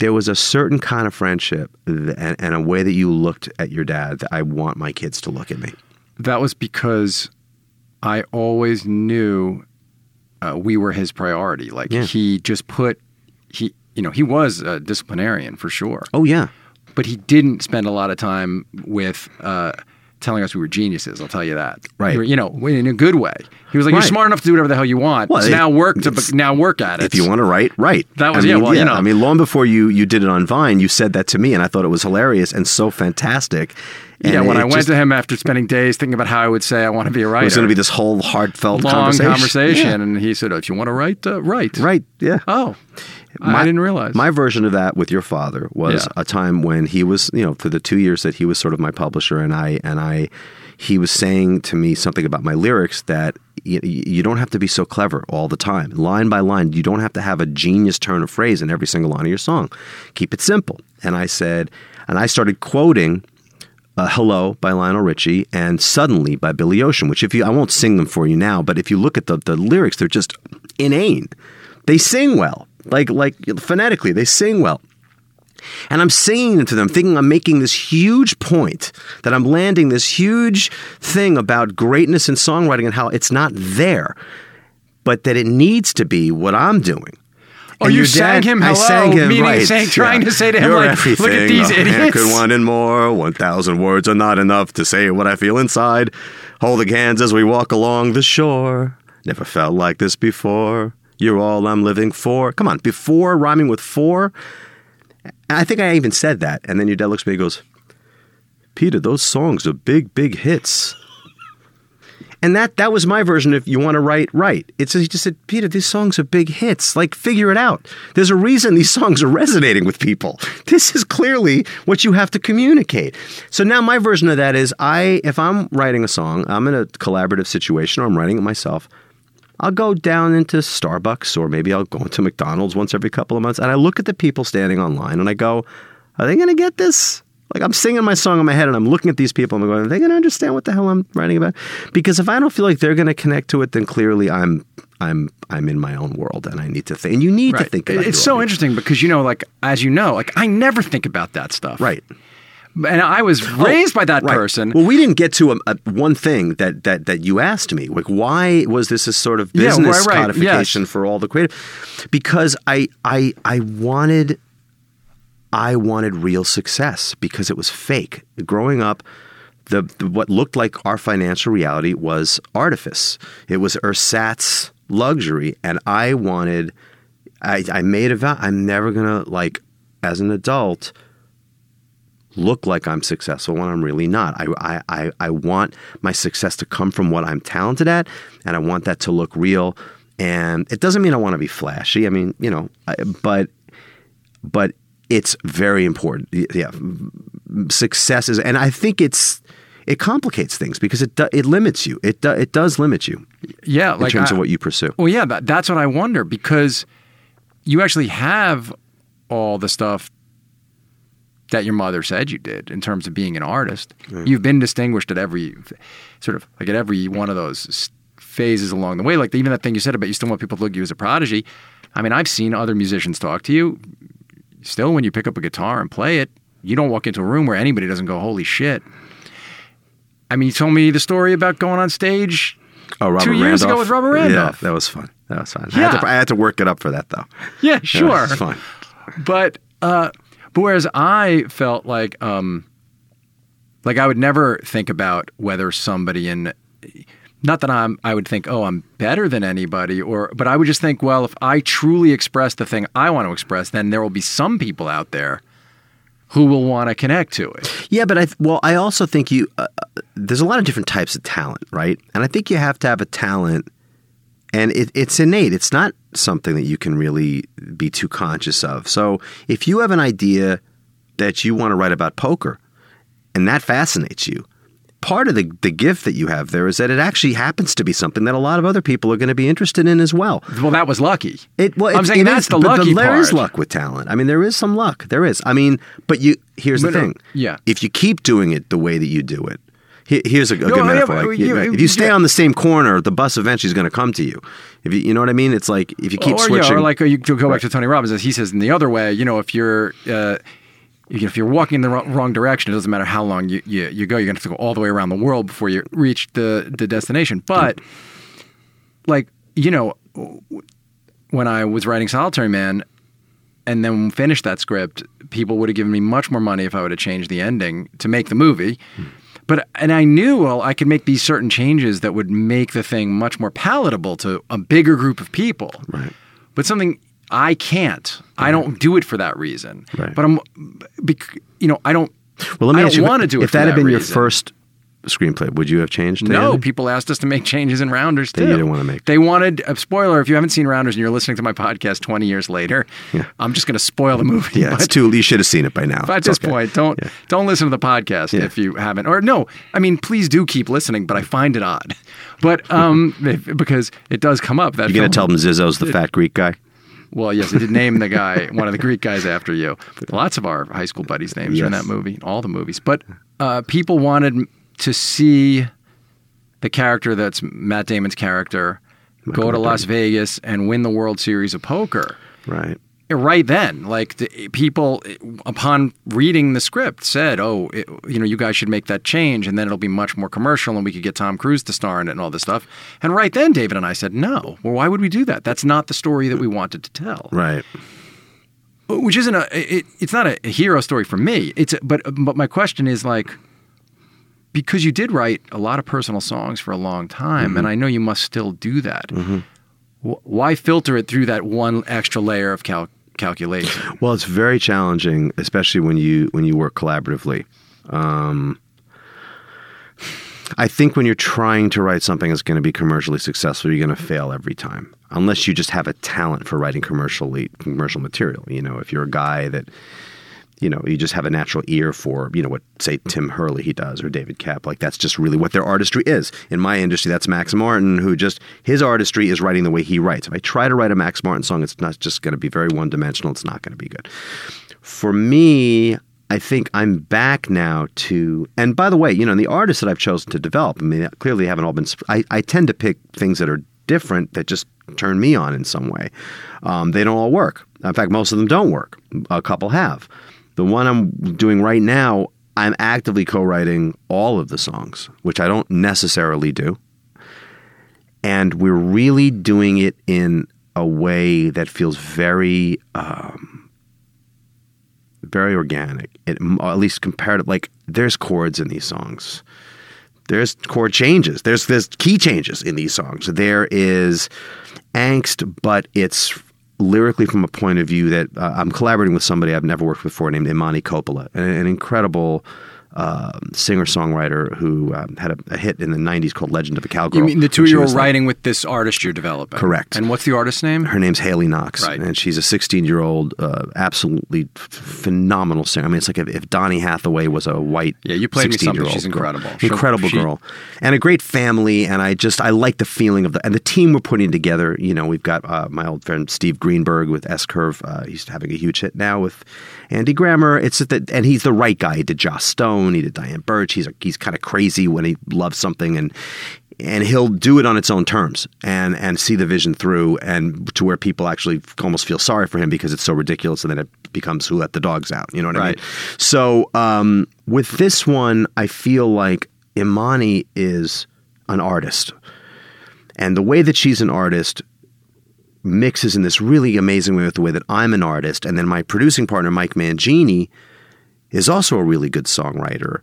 there was a certain kind of friendship and a way that you looked at your dad that I want my kids to look at me. That was because I always knew we were his priority. Like he just he was a disciplinarian for sure. Oh yeah. But he didn't spend a lot of time with telling us we were geniuses. I'll tell you that. Right. We were, in a good way. He was like, you're smart enough to do whatever the hell you want. Well, now work at it. If you want to write, write. That was, long before you did it on Vine, you said that to me, and I thought it was hilarious and so fantastic. And yeah, when I went to him after spending days thinking about how I would say I want to be a writer. It was going to be this whole heartfelt long conversation. Yeah. And he said, if you want to write, write. Right, yeah. Oh, I didn't realize. My version of that with your father was a time when he was, you know, for the 2 years that he was sort of my publisher he was saying to me something about my lyrics that you don't have to be so clever all the time. Line by line, you don't have to have a genius turn of phrase in every single line of your song. Keep it simple. And I said, and I started quoting Hello by Lionel Richie and Suddenly by Billy Ocean, which I won't sing them for you now, but if you look at the lyrics, they're just inane. They sing well, like phonetically, they sing well. And I'm singing it to them, thinking I'm making this huge point, that I'm landing this huge thing about greatness in songwriting and how it's not there, but that it needs to be what I'm doing. Oh, you sang him hello, I sang him, meaning right. Trying to say to him, like, look at these idiots. One and more, 1,000 words are not enough to say what I feel inside. Holding hands as we walk along the shore. Never felt like this before. You're all I'm living for. Come on, before rhyming with for. I think I even said that. And then your dad looks at me and goes, Peter, those songs are big, big hits. And that was my version of you want to write, write. He just said, Peter, these songs are big hits. Like, figure it out. There's a reason these songs are resonating with people. This is clearly what you have to communicate. So now my version of that is if I'm writing a song, I'm in a collaborative situation or I'm writing it myself, I'll go down into Starbucks or maybe I'll go into McDonald's once every couple of months and I look at the people standing online and I go, are they going to get this? Like, I'm singing my song in my head and I'm looking at these people and I'm going, are they going to understand what the hell I'm writing about? Because if I don't feel like they're going to connect to it, then clearly I'm in my own world and I need to think. And you need to think about it. It's so interesting because, you know, like, as you know, like, I never think about that stuff. Right. And I was raised by that person. Well, we didn't get to one thing that you asked me. Like, why was this a sort of business codification for all the creative? Because I wanted real success because it was fake. Growing up, what looked like our financial reality was artifice. It was ersatz luxury, and I made a vow. I'm never gonna, like, as an adult, look like I'm successful when I'm really not. I want my success to come from what I'm talented at, and I want that to look real. And it doesn't mean I want to be flashy. I mean, you know, but. It's very important. Yeah, success is, and I think it complicates things because it limits you. It does limit you. Yeah, in terms of what you pursue. Well, yeah, that's what I wonder, because you actually have all the stuff that your mother said you did in terms of being an artist. Mm. You've been distinguished at every sort of like at every one of those phases along the way. Like even that thing you said about you still want people to look at you as a prodigy. I mean, I've seen other musicians talk to you. Still, when you pick up a guitar and play it, you don't walk into a room where anybody doesn't go, holy shit. I mean, you told me the story about going on stage 2 years ago with Robert Randolph. Yeah, that was fun. Yeah. I had to work it up for that, though. Yeah, sure. Yeah, it was fun. But whereas I felt like I would never think about whether somebody in... Not that I would think, oh, I'm better than anybody, but I would just think, well, if I truly express the thing I want to express, then there will be some people out there who will want to connect to it. Yeah, but I also think there's a lot of different types of talent, right? And I think you have to have a talent, and it's innate. It's not something that you can really be too conscious of. So if you have an idea that you want to write about poker, and that fascinates you, part of the gift that you have there is that it actually happens to be something that a lot of other people are going to be interested in as well. Well, that was lucky. I'm saying that's the lucky part. There is luck with talent. I mean, there is some luck. There is. I mean, but here's the thing. Yeah. If you keep doing it the way that you do it, here's a good metaphor. If you stay on the same corner, the bus eventually is going to come to you. If you know what I mean? It's like if you keep switching. Yeah, or like you go back to Tony Robbins, as he says in the other way, you know, if you're walking in the wrong direction, it doesn't matter how long you go. You're going to have to go all the way around the world before you reach the destination. But, like, you know, when I was writing Solitary Man and then finished that script, people would have given me much more money if I would have changed the ending to make the movie. And I knew, well, I could make these certain changes that would make the thing much more palatable to a bigger group of people. Right. But something... I can't. I don't do it for that reason. Right. But I don't Well, let me ask you, if that had been your first screenplay, would you have changed? No, people asked us to make changes in Rounders too. They didn't want to make. They wanted a spoiler. If you haven't seen Rounders and you're listening to my podcast 20 years later, I'm just going to spoil the movie. Yeah, it's too. You should have seen it by now. But at this point, don't listen to the podcast if you haven't. Or no, I mean, please do keep listening. But I find it odd, but because it does come up. That you're going to tell them Zizzo's the fat Greek guy. Well, yes, they did name the guy, one of the Greek guys after you. Lots of our high school buddies' names are in that movie, all the movies. But people wanted to see the character that's Matt Damon's character go to Las Vegas and win the World Series of Poker. Right. Right then, like the people, upon reading the script, said, "Oh, you guys should make that change, and then it'll be much more commercial, and we could get Tom Cruise to star in it, and all this stuff." And right then, David and I said, "No, well, why would we do that? That's not the story that we wanted to tell." Right. Which isn't it's not a hero story for me. But my question is like, because you did write a lot of personal songs for a long time, and I know you must still do that. Mm-hmm. Why filter it through that one extra layer of calculation? Well, it's very challenging, especially when you work collaboratively. I think when you're trying to write something that's going to be commercially successful, you're going to fail every time, unless you just have a talent for writing commercial material. You know, if you're a guy that, you know, you just have a natural ear for, you know, what, say, Tim Hurley he does, or David Kapp. Like, that's just really what their artistry is. In my industry, that's Max Martin, who just, his artistry is writing the way he writes. If I try to write a Max Martin song, it's not just going to be very one-dimensional. It's not going to be good. For me, I think I'm back now to, and by the way, you know, and the artists that I've chosen to develop, I mean, clearly haven't all been, I tend to pick things that are different, that just turn me on in some way. They don't all work. In fact, most of them don't work. A couple have. The one I'm doing right now, I'm actively co-writing all of the songs, which I don't necessarily do. And we're really doing it in a way that feels very, very organic, at least compared to, like, there's chords in these songs. There's chord changes. There's key changes in these songs. There is angst, but it's lyrically from a point of view that I'm collaborating with somebody I've never worked with before named Imani Coppola, an incredible singer-songwriter who had a hit in the 90s called Legend of a Cowgirl. You mean the two you were writing with this artist you're developing? Correct. And what's the artist's name? Her name's Haley Knox. Right. And she's a 16-year-old, absolutely phenomenal singer. I mean, it's like if Donny Hathaway was a white 16-year-old. Yeah, you played me something. She's incredible. Incredible girl. And a great family, and I like the feeling of and the team we're putting together. You know, we've got my old friend Steve Greenberg with S-Curve. He's having a huge hit now with Andy Grammer. And he's the right guy. He did Joss Stone. He did Diane Birch. He's kind of crazy when he loves something, and he'll do it on its own terms and see the vision through, and to where people actually almost feel sorry for him because it's so ridiculous, and then it becomes who let the dogs out. You know what I mean? So with this one, I feel like Imani is an artist, and the way that she's an artist mixes in this really amazing way with the way that I'm an artist, and then my producing partner, Mike Mangini, is also a really good songwriter.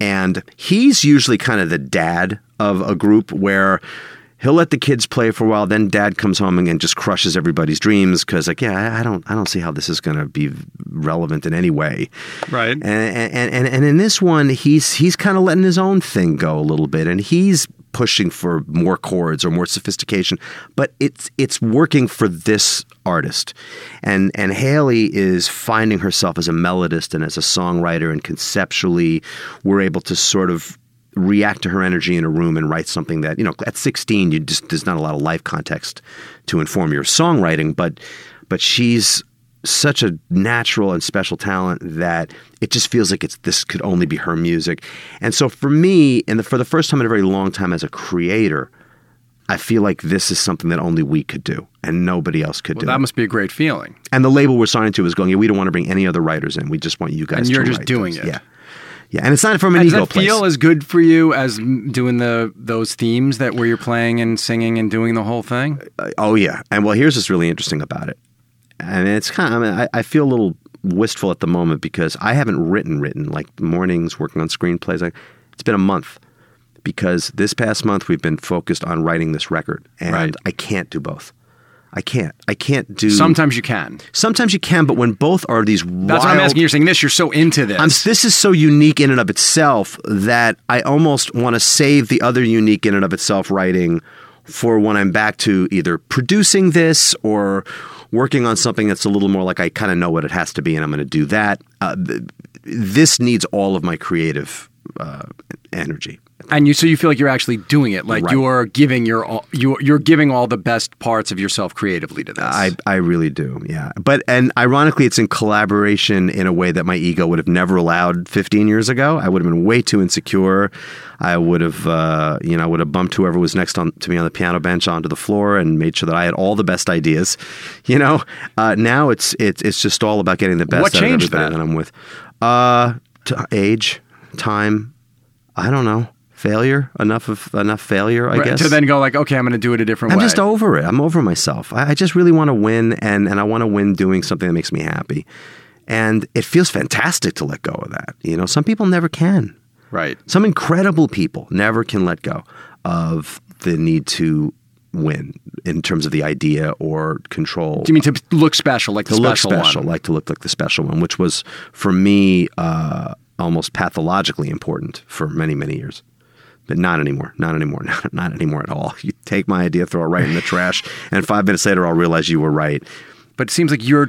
And he's usually kind of the dad of a group where he'll let the kids play for a while, then dad comes home and just crushes everybody's dreams because, like, I don't see how this is going to be relevant in any way. Right. And in this one, he's kind of letting his own thing go a little bit, and he's pushing for more chords or more sophistication, but it's working for this artist. And Haley is finding herself as a melodist and as a songwriter, and conceptually we're able to sort of react to her energy in a room and write something that, you know, at 16, there's not a lot of life context to inform your songwriting, but she's such a natural and special talent that it just feels like this could only be her music. And so for me, and for the first time in a very long time as a creator, I feel like this is something that only we could do and nobody else could do. That must be a great feeling. And the label we're signing to is going, we don't want to bring any other writers in. We just want you guys to write. And you're just doing it. Yeah. Yeah, and it's not from an ego place. Does that feel as good for you as doing those themes that where you're playing and singing and doing the whole thing? Oh, yeah. And well, here's what's really interesting about it. I mean, it's kind of, I feel a little wistful at the moment because I haven't written like mornings working on screenplays. It's been a month, because this past month we've been focused on writing this record, and I can't do both. I can't. I can't do... Sometimes you can. Sometimes you can, but when both are these wild... That's what I'm asking. You're saying this. You're so into this. This is so unique in and of itself that I almost want to save the other unique in and of itself writing for when I'm back to either producing this or working on something that's a little more like I kind of know what it has to be and I'm going to do that. This needs all of my creative energy. And you, so you feel like you're actually doing it, like right. You're giving your all, you're giving all the best parts of yourself creatively to this. I really do, yeah. But and ironically, it's in collaboration in a way that my ego would have never allowed 15 years ago. I would have been way too insecure. I would have, I would have bumped whoever was next to me on the piano bench onto the floor and made sure that I had all the best ideas. You know, now it's just all about getting the best out of everybody that I'm with. Age, time, I don't know. Failure, enough failure, I guess. To then go like, okay, I'm going to do it a different way. I'm just over it. I'm over myself. I just really want to win, and I want to win doing something that makes me happy. And it feels fantastic to let go of that. You know, some people never can. Right. Some incredible people never can let go of the need to win in terms of the idea or control. Do you mean to look special, like the special one? To look special, like to look like the special one, which was, for me, almost pathologically important for many, many years. But not anymore at all. You take my idea, throw it right in the trash, and 5 minutes later, I'll realize you were right. But it seems like and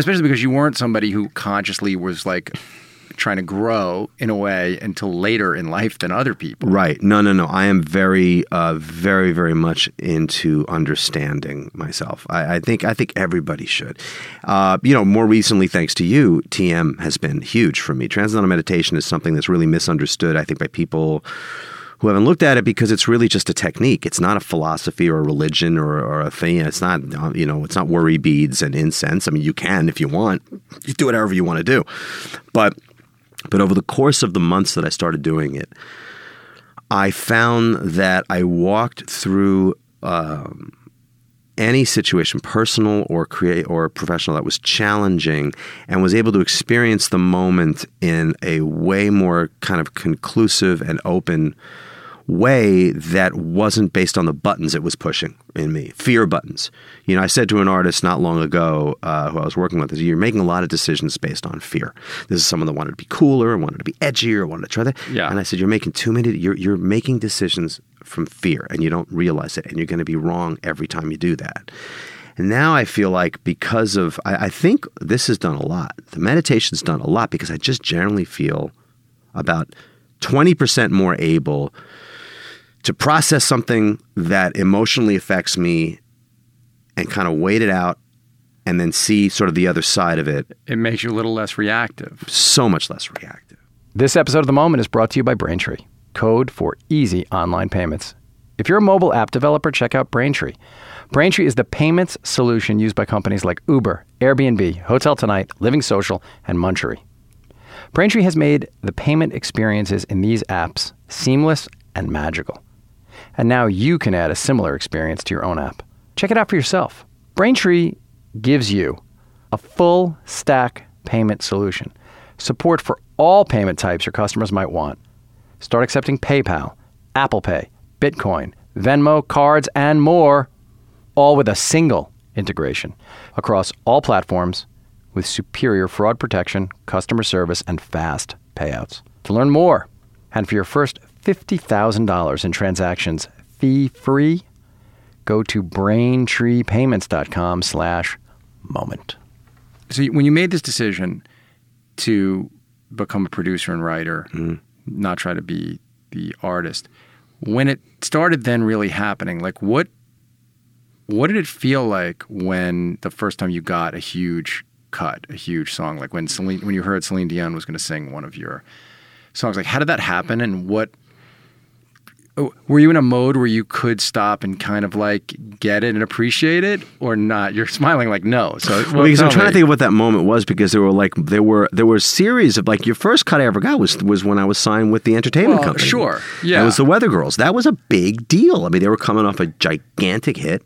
especially because you weren't somebody who consciously was like trying to grow in a way until later in life than other people. Right. No. I am very, very, very much into understanding myself. I think everybody should. More recently, thanks to you, TM has been huge for me. Transcendental meditation is something that's really misunderstood, I think, by people who haven't looked at it, because it's really just a technique. It's not a philosophy or a religion or a thing. It's not, it's not worry beads and incense. I mean, you can, if you want, you do it however you want to do. But over the course of the months that I started doing it, I found that I walked through any situation, personal or professional, that was challenging, and was able to experience the moment in a way more kind of conclusive and open way that wasn't based on the buttons it was pushing in me, fear buttons. You know, I said to an artist not long ago who I was working with, you're making a lot of decisions based on fear. This is someone that wanted to be cooler, wanted to be edgier, wanted to try that. Yeah. And I said, you're making decisions from fear and you don't realize it. And you're going to be wrong every time you do that. And now I feel like I think this has done a lot. The meditation's done a lot because I just generally feel about 20% more able to process something that emotionally affects me and kind of wait it out and then see sort of the other side of it. It makes you a little less reactive. So much less reactive. This episode of The Moment is brought to you by Braintree, code for easy online payments. If you're a mobile app developer, check out Braintree. Braintree is the payments solution used by companies like Uber, Airbnb, Hotel Tonight, Living Social, and Munchery. Braintree has made the payment experiences in these apps seamless and magical. And now you can add a similar experience to your own app. Check it out for yourself. Braintree gives you a full stack payment solution, support for all payment types your customers might want. Start accepting PayPal, Apple Pay, Bitcoin, Venmo, cards, and more, all with a single integration across all platforms with superior fraud protection, customer service, and fast payouts. To learn more, and for your first $50,000 in transactions fee-free, go to BraintreePayments.com/moment. So when you made this decision to become a producer and writer, not try to be the artist, when it started then really happening, like what did it feel like when the first time you got a huge cut, a huge song, like when you heard Celine Dion was going to sing one of your songs? Like, how did that happen, and what were you in a mode where you could stop and kind of like get it and appreciate it, or not? You're smiling like no. So because I'm trying to think of what that moment was, because there were a series of, like, your first cut I ever got was when I was signed with the entertainment company. Sure, yeah, it was the Weather Girls. That was a big deal. I mean, they were coming off a gigantic hit,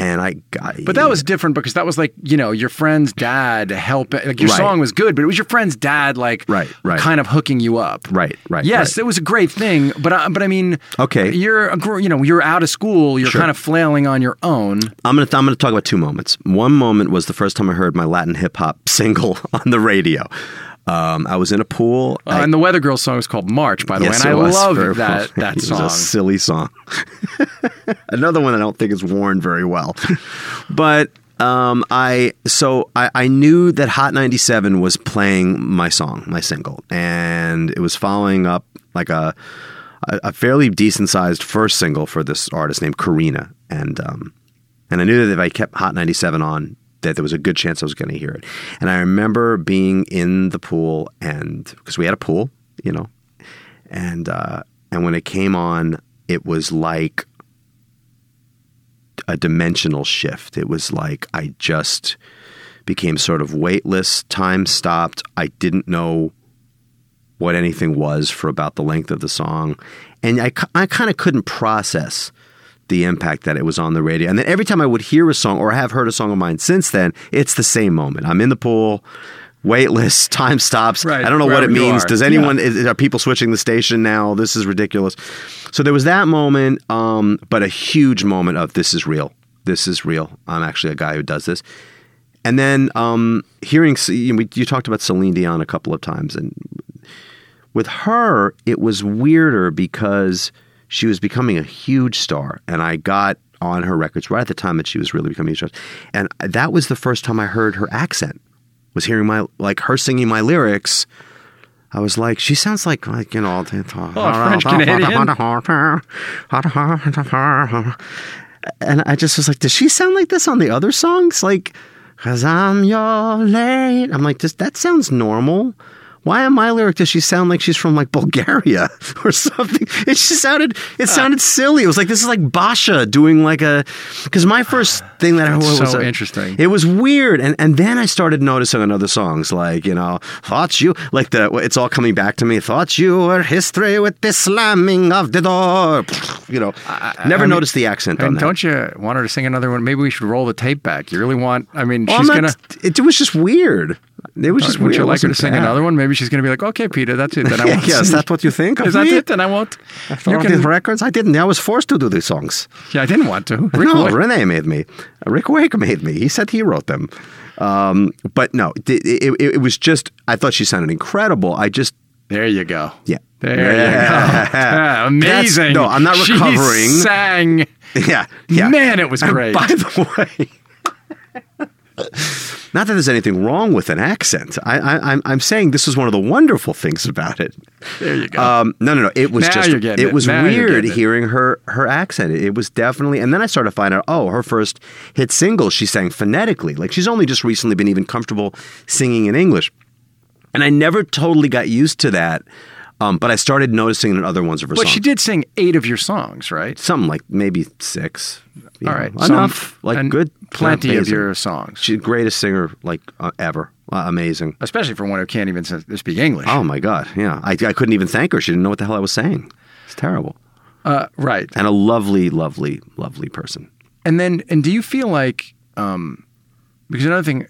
And I got But that was different because that was like, you know, your friend's dad helping. Like your song was good, but it was your friend's dad like kind of hooking you up. Right. Yes, it was a great thing, but I mean, okay. You're out of school, you're kind of flailing on your own. I'm going to talk about 2 moments. One moment was the first time I heard my Latin hip hop single on the radio. I was in a pool. And the Weather Girls song was called March, by the way. And I love that song. It was a silly song. Another one I don't think is worn very well. But I knew that Hot 97 was playing my song, my single. And it was following up like a fairly decent-sized first single for this artist named Corina. And I knew that if I kept Hot 97 on, that there was a good chance I was going to hear it. And I remember being in the pool, and because we had a pool, you know, and when it came on, it was like a dimensional shift. It was like I just became sort of weightless, time stopped. I didn't know what anything was for about the length of the song. And I kind of couldn't process the impact that it was on the radio. And then every time I would hear a song, or I have heard a song of mine since then, it's the same moment. I'm in the pool, weightless, time stops. Right, I don't know what it means. Does anyone, are people switching the station now? This is ridiculous. So there was that moment, but a huge moment of this is real. This is real. I'm actually a guy who does this. And then you talked about Celine Dion a couple of times. And with her, it was weirder because she was becoming a huge star, and I got on her records right at the time that she was really becoming a huge star. And that was the first time I heard her accent, was hearing her singing my lyrics. I was like, she sounds like you know, French Canadian. And I just was like, does she sound like this on the other songs? Like, 'cause I'm your lady. I'm like, that sounds normal. Why in my lyric does she sound like she's from like Bulgaria or something? It sounded silly. It was like, this is like Basha doing like a, because my first thing that I heard was so interesting. It was weird. And then I started noticing on other songs, like, you know, thought you, like it's all coming back to me. Thought you were history with the slamming of the door. You know, I never noticed the accent on that. Don't you want her to sing another one? Maybe we should roll the tape back. You really want, I mean, she's going to. It was just weird. It was just weird. Would you like her to sing another one? Maybe she's going to be like, okay, Peter, that's it. Then I won't. Yes, that's what you think of me? Is that it? And I won't. After all these records? I didn't. I was forced to do these songs. Yeah, I didn't want to. Renee made me. Rick Wake made me. He said he wrote them. But no, it was just, I thought she sounded incredible. There you go. Yeah. There you go. Yeah, amazing. I'm not recovering. She sang. Yeah. Man, it was great. By the way. Not that there's anything wrong with an accent. I'm saying this was one of the wonderful things about it. There you go. No. It was weird hearing her accent. It was definitely, and then I started to find out, her first hit single, she sang phonetically. Like she's only just recently been even comfortable singing in English. And I never totally got used to that. But I started noticing in other ones of her songs. But she did sing 8 of your songs, right? Something like maybe 6. All right. Enough. Like good. Plenty of your songs. She's the greatest singer like ever. Amazing. Especially for one who can't even speak English. Oh, my God. Yeah. I couldn't even thank her. She didn't know what the hell I was saying. It's terrible. Right. And a lovely, lovely, lovely person. And then, do you feel like, because another thing,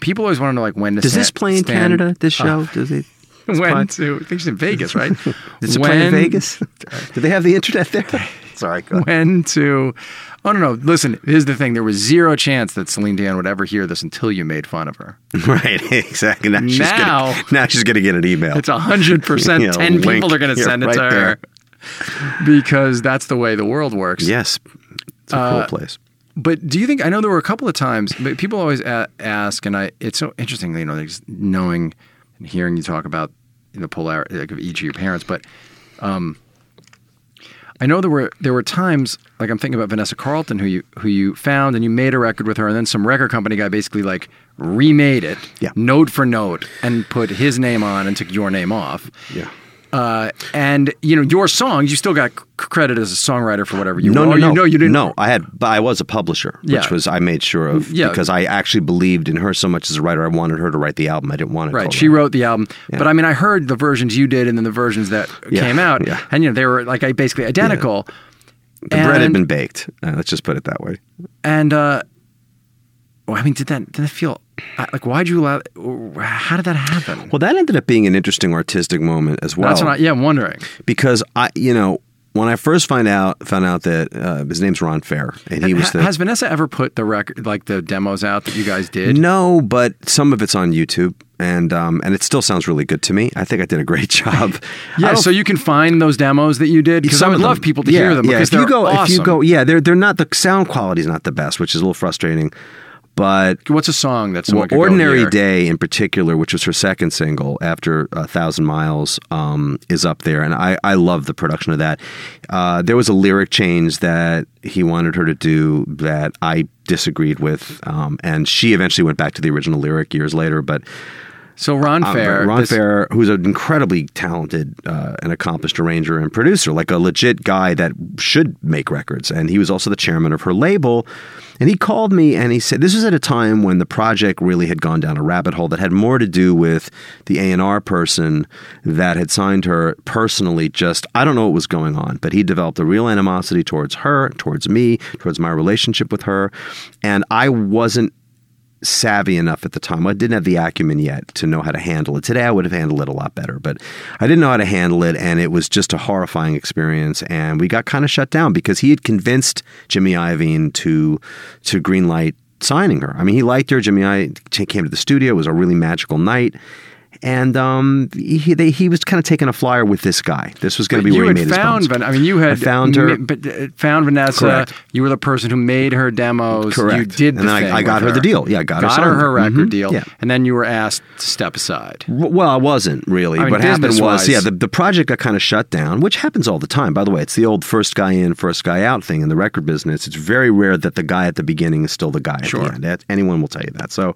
people always want to know like when to Does this play in Canada, this show? Does it? I think she's in Vegas, right? Is it playing in Vegas? Do they have the internet there? Sorry. Go ahead. Oh, no. Listen, here's the thing. There was zero chance that Celine Dion would ever hear this until you made fun of her. Right. Exactly. Now she's going to get an email. It's 100%. 10 people are going to send it to her because that's the way the world works. Yes. It's a cool place. But do you think, I know there were a couple of times, but people always ask, and it's so interesting, you know, knowing and hearing you talk about the polarity of each of your parents, but I know there were times, like I'm thinking about Vanessa Carlton, who you found and you made a record with her, and then some record company guy basically like remade it, note for note, and put his name on and took your name off. Yeah. And you know your songs, you still got credit as a songwriter for whatever you wrote. You didn't. No, I was a publisher, which was I made sure of because I actually believed in her so much as a writer. I wanted her to write the album. I didn't want it. Right, she wrote the album, but I mean, I heard the versions you did and then the versions that came out, and you know they were like basically identical. bread had been baked. Let's just put it that way. And I mean, did that feel like? Why'd you allow? How did that happen? Well, that ended up being an interesting artistic moment as well. That's what I'm wondering, because when I first found out that his name's Ron Fair, and he was there. Has Vanessa ever put the record, like the demos out that you guys did? No, but some of it's on YouTube, and it still sounds really good to me. I think I did a great job. Yeah, so you can find those demos that you did, because I would love people to hear them. Yeah, because awesome. If you go, they're not, the sound quality's not the best, which is a little frustrating. But what's a song that's Ordinary Day in particular, which was her second single after A Thousand Miles, is up there, and I love the production of that. There was a lyric change that he wanted her to do that I disagreed with, and she eventually went back to the original lyric years later. But so Ron Fair, who's an incredibly talented and accomplished arranger and producer, like a legit guy that should make records, and he was also the chairman of her label. And he called me and he said, this was at a time when the project really had gone down a rabbit hole that had more to do with the A&R person that had signed her personally. Just, I don't know what was going on, but he developed a real animosity towards her, towards me, towards my relationship with her. And I wasn't savvy enough at the time. I didn't have the acumen yet to know how to handle it. Today, I would have handled it a lot better, but I didn't know how to handle it, and it was just a horrifying experience, and we got kind of shut down because he had convinced Jimmy Iovine to greenlight signing her. I mean, he liked her. Jimmy Iovine came to the studio. It was a really magical night, and he was kind of taking a flyer with this guy. This was going to be where he made his bones. I found Vanessa. Correct. You were the person who made her demos. Correct. You did the and thing I got her the deal. Yeah, I got her her record deal. Yeah. And then you were asked to step aside. Well, I wasn't really. What happened was, the project got kind of shut down, which happens all the time. By the way, it's the old first guy in, first guy out thing in the record business. It's very rare that the guy at the beginning is still the guy at the end. Anyone will tell you that. So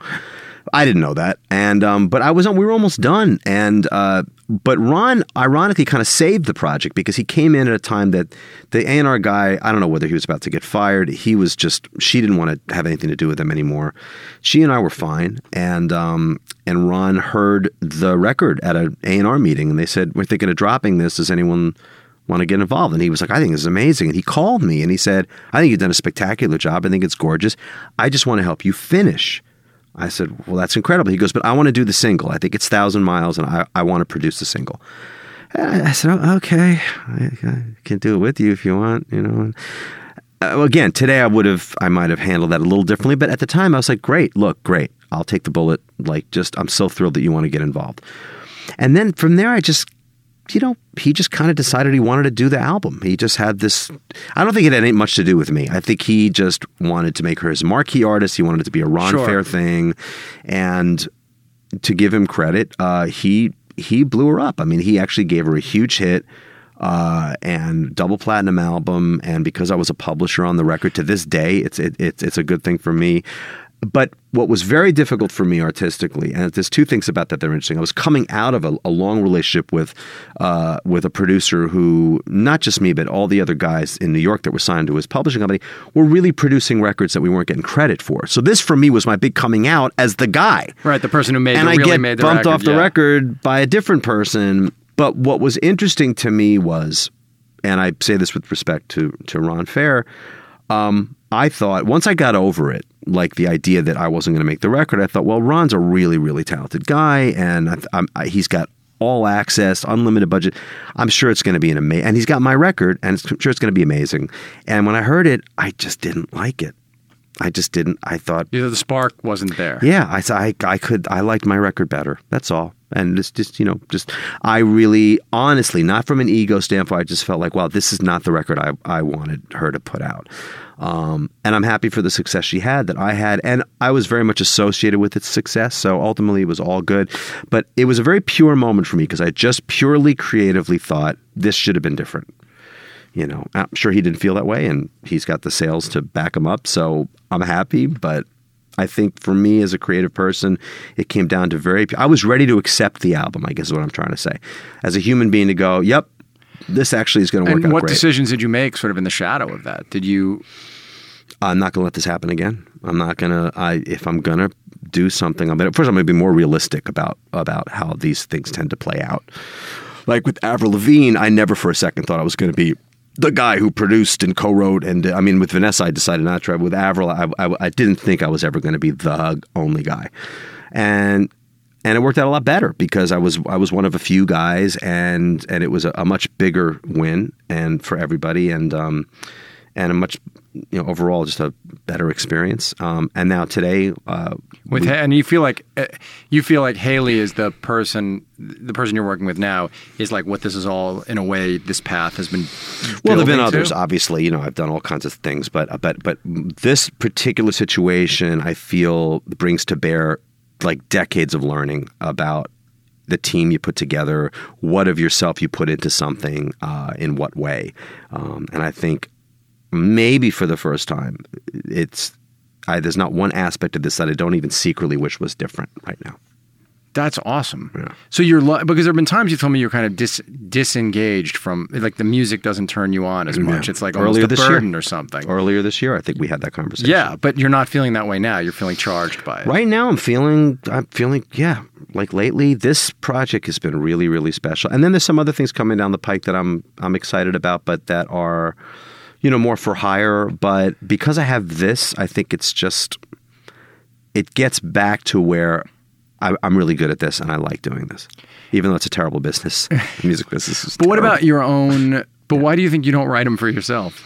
I didn't know that, and but I was on. We were almost done, and but Ron ironically kind of saved the project because he came in at a time that the A&R guy, I don't know whether he was about to get fired. He was just, she didn't want to have anything to do with him anymore. She and I were fine, and Ron heard the record at an A&R meeting, and they said, "We're thinking of dropping this. Does anyone want to get involved?" And he was like, "I think this is amazing." And he called me and he said, "I think you've done a spectacular job. I think it's gorgeous. I just want to help you finish." I said, "Well, that's incredible." He goes, "But I want to do the single. I think it's 1,000 Miles, and I want to produce the single." And I said, "Oh, okay, I can do it with you if you want, you know." And, again, today I might have handled that a little differently, but at the time I was like, "Great, look, great. I'll take the bullet. Like, just, I'm so thrilled that you want to get involved." And then from there, I just, he just kind of decided he wanted to do the album. He just had this, I don't think it had any much to do with me. I think he just wanted to make her his marquee artist. He wanted it to be a Ron Fair thing. And to give him credit, he blew her up. I mean, he actually gave her a huge hit and double platinum album. And because I was a publisher on the record to this day, it's a good thing for me. But what was very difficult for me artistically, and there's two things about that that are interesting. I was coming out of a long relationship with a producer who, not just me, but all the other guys in New York that were signed to his publishing company, were really producing records that we weren't getting credit for. So this, for me, was my big coming out as the guy. Right, the person who made and the record. And I get bumped off the record by a different person. But what was interesting to me was, and I say this with respect to Ron Fair, I thought, once I got over it, like the idea that I wasn't going to make the record, I thought, well, Ron's a really, really talented guy, and he's got all access, unlimited budget. I'm sure it's going to be an amazing, and he's got my record, and I'm sure it's going to be amazing. And when I heard it, I just didn't like it. I just didn't. I thought, the spark wasn't there. Yeah, I liked my record better. That's all. And it's just, I really, honestly, not from an ego standpoint, I just felt like, wow, this is not the record I wanted her to put out. And I'm happy for the success she had that I had. And I was very much associated with its success. So ultimately, it was all good. But it was a very pure moment for me because I just purely creatively thought this should have been different. I'm sure he didn't feel that way, and he's got the sales to back him up. So I'm happy, but I think for me as a creative person, it came down to I was ready to accept the album, I guess is what I'm trying to say. As a human being to go, yep, this actually is going to work out great. And what decisions did you make sort of in the shadow of that? Did you... I'm not going to let this happen again. I'm not going to... If I'm going to do something, first I'm going to be more realistic about how these things tend to play out. Like with Avril Lavigne, I never for a second thought I was going to be the guy who produced and co-wrote, and I mean, with Vanessa, I decided not to try. With Avril, I didn't think I was ever going to be the only guy, and it worked out a lot better because I was one of a few guys, and it was a much bigger win and for everybody, and a much, you know, overall just a better experience. And now today, and you feel like Haley is the person you're working with now is like what this is all in a way. This path has been well. There've been others, obviously. You know, I've done all kinds of things, but this particular situation, I feel, brings to bear like decades of learning about the team you put together, what of yourself you put into something, in what way, and I think. Maybe for the first time, there's not one aspect of this that I don't even secretly wish was different right now. That's awesome. Yeah. So because there have been times you told me you're kind of disengaged from, like, the music doesn't turn you on as much. Yeah. It's like almost a burden or something. Earlier this year, I think we had that conversation. Yeah, but you're not feeling that way now. You're feeling charged by it. Right now, I'm feeling, yeah, like lately, this project has been really, really special. And then there's some other things coming down the pike that I'm excited about, but that are, you know, more for hire, but because I have this, I think it's just, it gets back to where I'm really good at this and I like doing this, even though it's a terrible business. The music business is terrible. But what about your own, why do you think you don't write them for yourself?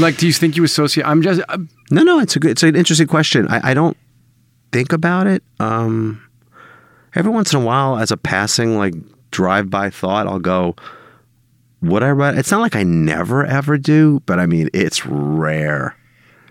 Like, do you think you associate, No, it's an interesting question. I don't think about it. Every once in a while, as a passing, like, drive-by thought, I'll go, would I write? It's not like I never, ever do, but I mean, it's rare.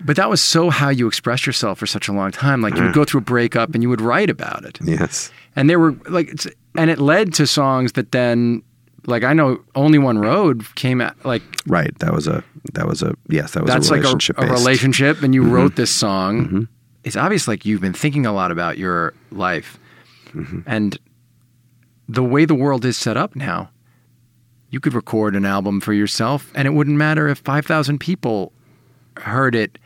But that was so how you expressed yourself for such a long time. Like, you would go through a breakup and you would write about it. Yes. And there were, like, and it led to songs that then, like, I know Only One Road came out, like. Right. That was a relationship. That's like a relationship, and you wrote this song. Mm-hmm. It's obvious, like, you've been thinking a lot about your life. Mm-hmm. And the way the world is set up now, you could record an album for yourself and it wouldn't matter if 5,000 people heard it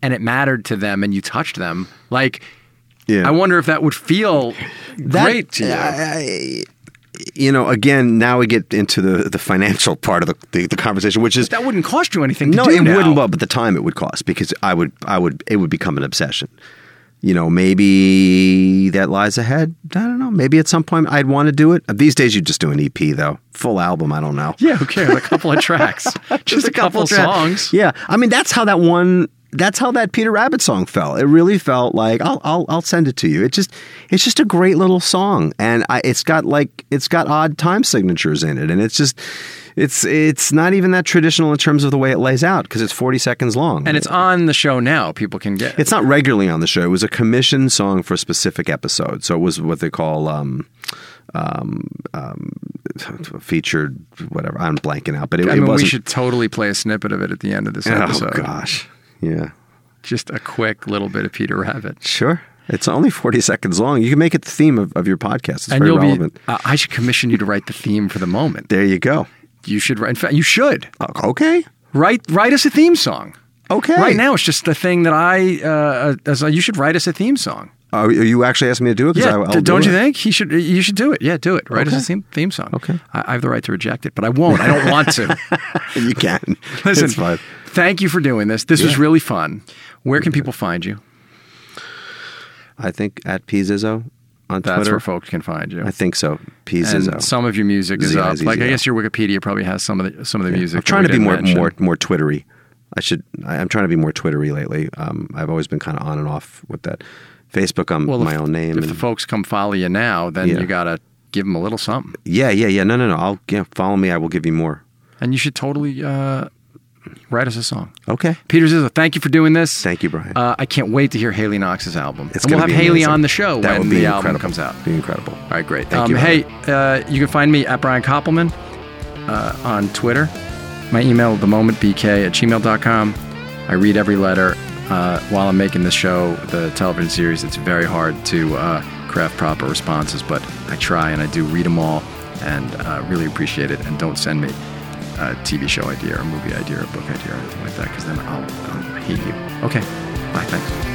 and it mattered to them and you touched them. Like, yeah. I wonder if that would feel great to you. You know, again, now we get into the financial part of the conversation, which is... That wouldn't cost you anything No, it wouldn't, but at the time it would cost because it would become an obsession. You know, maybe that lies ahead. I don't know. Maybe at some point I'd want to do it. These days you just do an EP, though. Full album, I don't know. Yeah, who cares? A couple of tracks. Just a couple songs. Yeah. I mean, that's how that Peter Rabbit song felt. It really felt like, I'll send it to you. It's just a great little song. And it's got odd time signatures in it. And it's just... It's not even that traditional in terms of the way it lays out because it's 40 seconds long. And it's on the show now. People can get it. It's not regularly on the show. It was a commissioned song for a specific episode. So it was what they call featured whatever. I'm blanking out. But it wasn't... We should totally play a snippet of it at the end of this episode. Oh, gosh. Yeah. Just a quick little bit of Peter Rabbit. Sure. It's only 40 seconds long. You can make it the theme of your podcast. It's very relevant. I should commission you to write the theme for The Moment. There you go. You should write. In fact, you should. Okay. Write us a theme song. Okay. Right now, it's just the thing that you should write us a theme song. Are you actually asking me to do it? Yeah. Don't you think? You should do it. Yeah, do it. Write us a theme song. Okay. I have the right to reject it, but I won't. I don't want to. You can. Listen, it's fine. Thank you for doing this. This was really fun. Where can people find you? I think at P. Zizzo. That's Twitter. Where folks can find you. I think so. Pizzo. Some of your music is up. Like, I guess your Wikipedia probably has some of the music. I'm trying to be more twittery. I'm trying to be more twittery lately. I've always been kind of on and off with that. Facebook, I'm my own name. If the folks come follow you now, then you got to give them a little something. Yeah. No. Follow me. I will give you more. And you should totally write us a song. Okay. Peter Zizzo, thank you for doing this. Thank you, Brian. I can't wait to hear Haley Knox's album. We'll have Haley amazing. On the show that when the album comes out. Be incredible. All right, great. Thank you. Hey, you can find me at Brian Koppelman on Twitter. My email, themomentbk@gmail.com. I read every letter. While I'm making this show, the television series, it's very hard to craft proper responses, but I try and I do read them all and really appreciate it. And don't send me a TV show idea or a movie idea or a book idea or anything like that, because then I'll hate you. Okay. Bye. Thanks.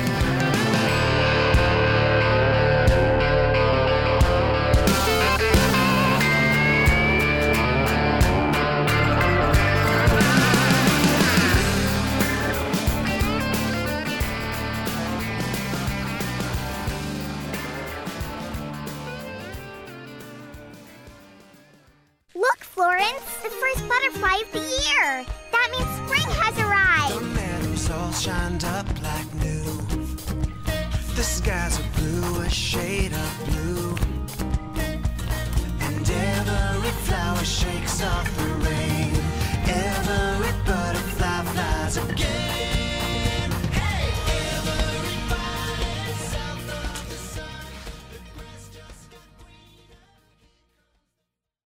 arrived year. That means spring has arrived. The meadows all shined up like new. The skies are blue, a shade of blue. And every flower shakes off.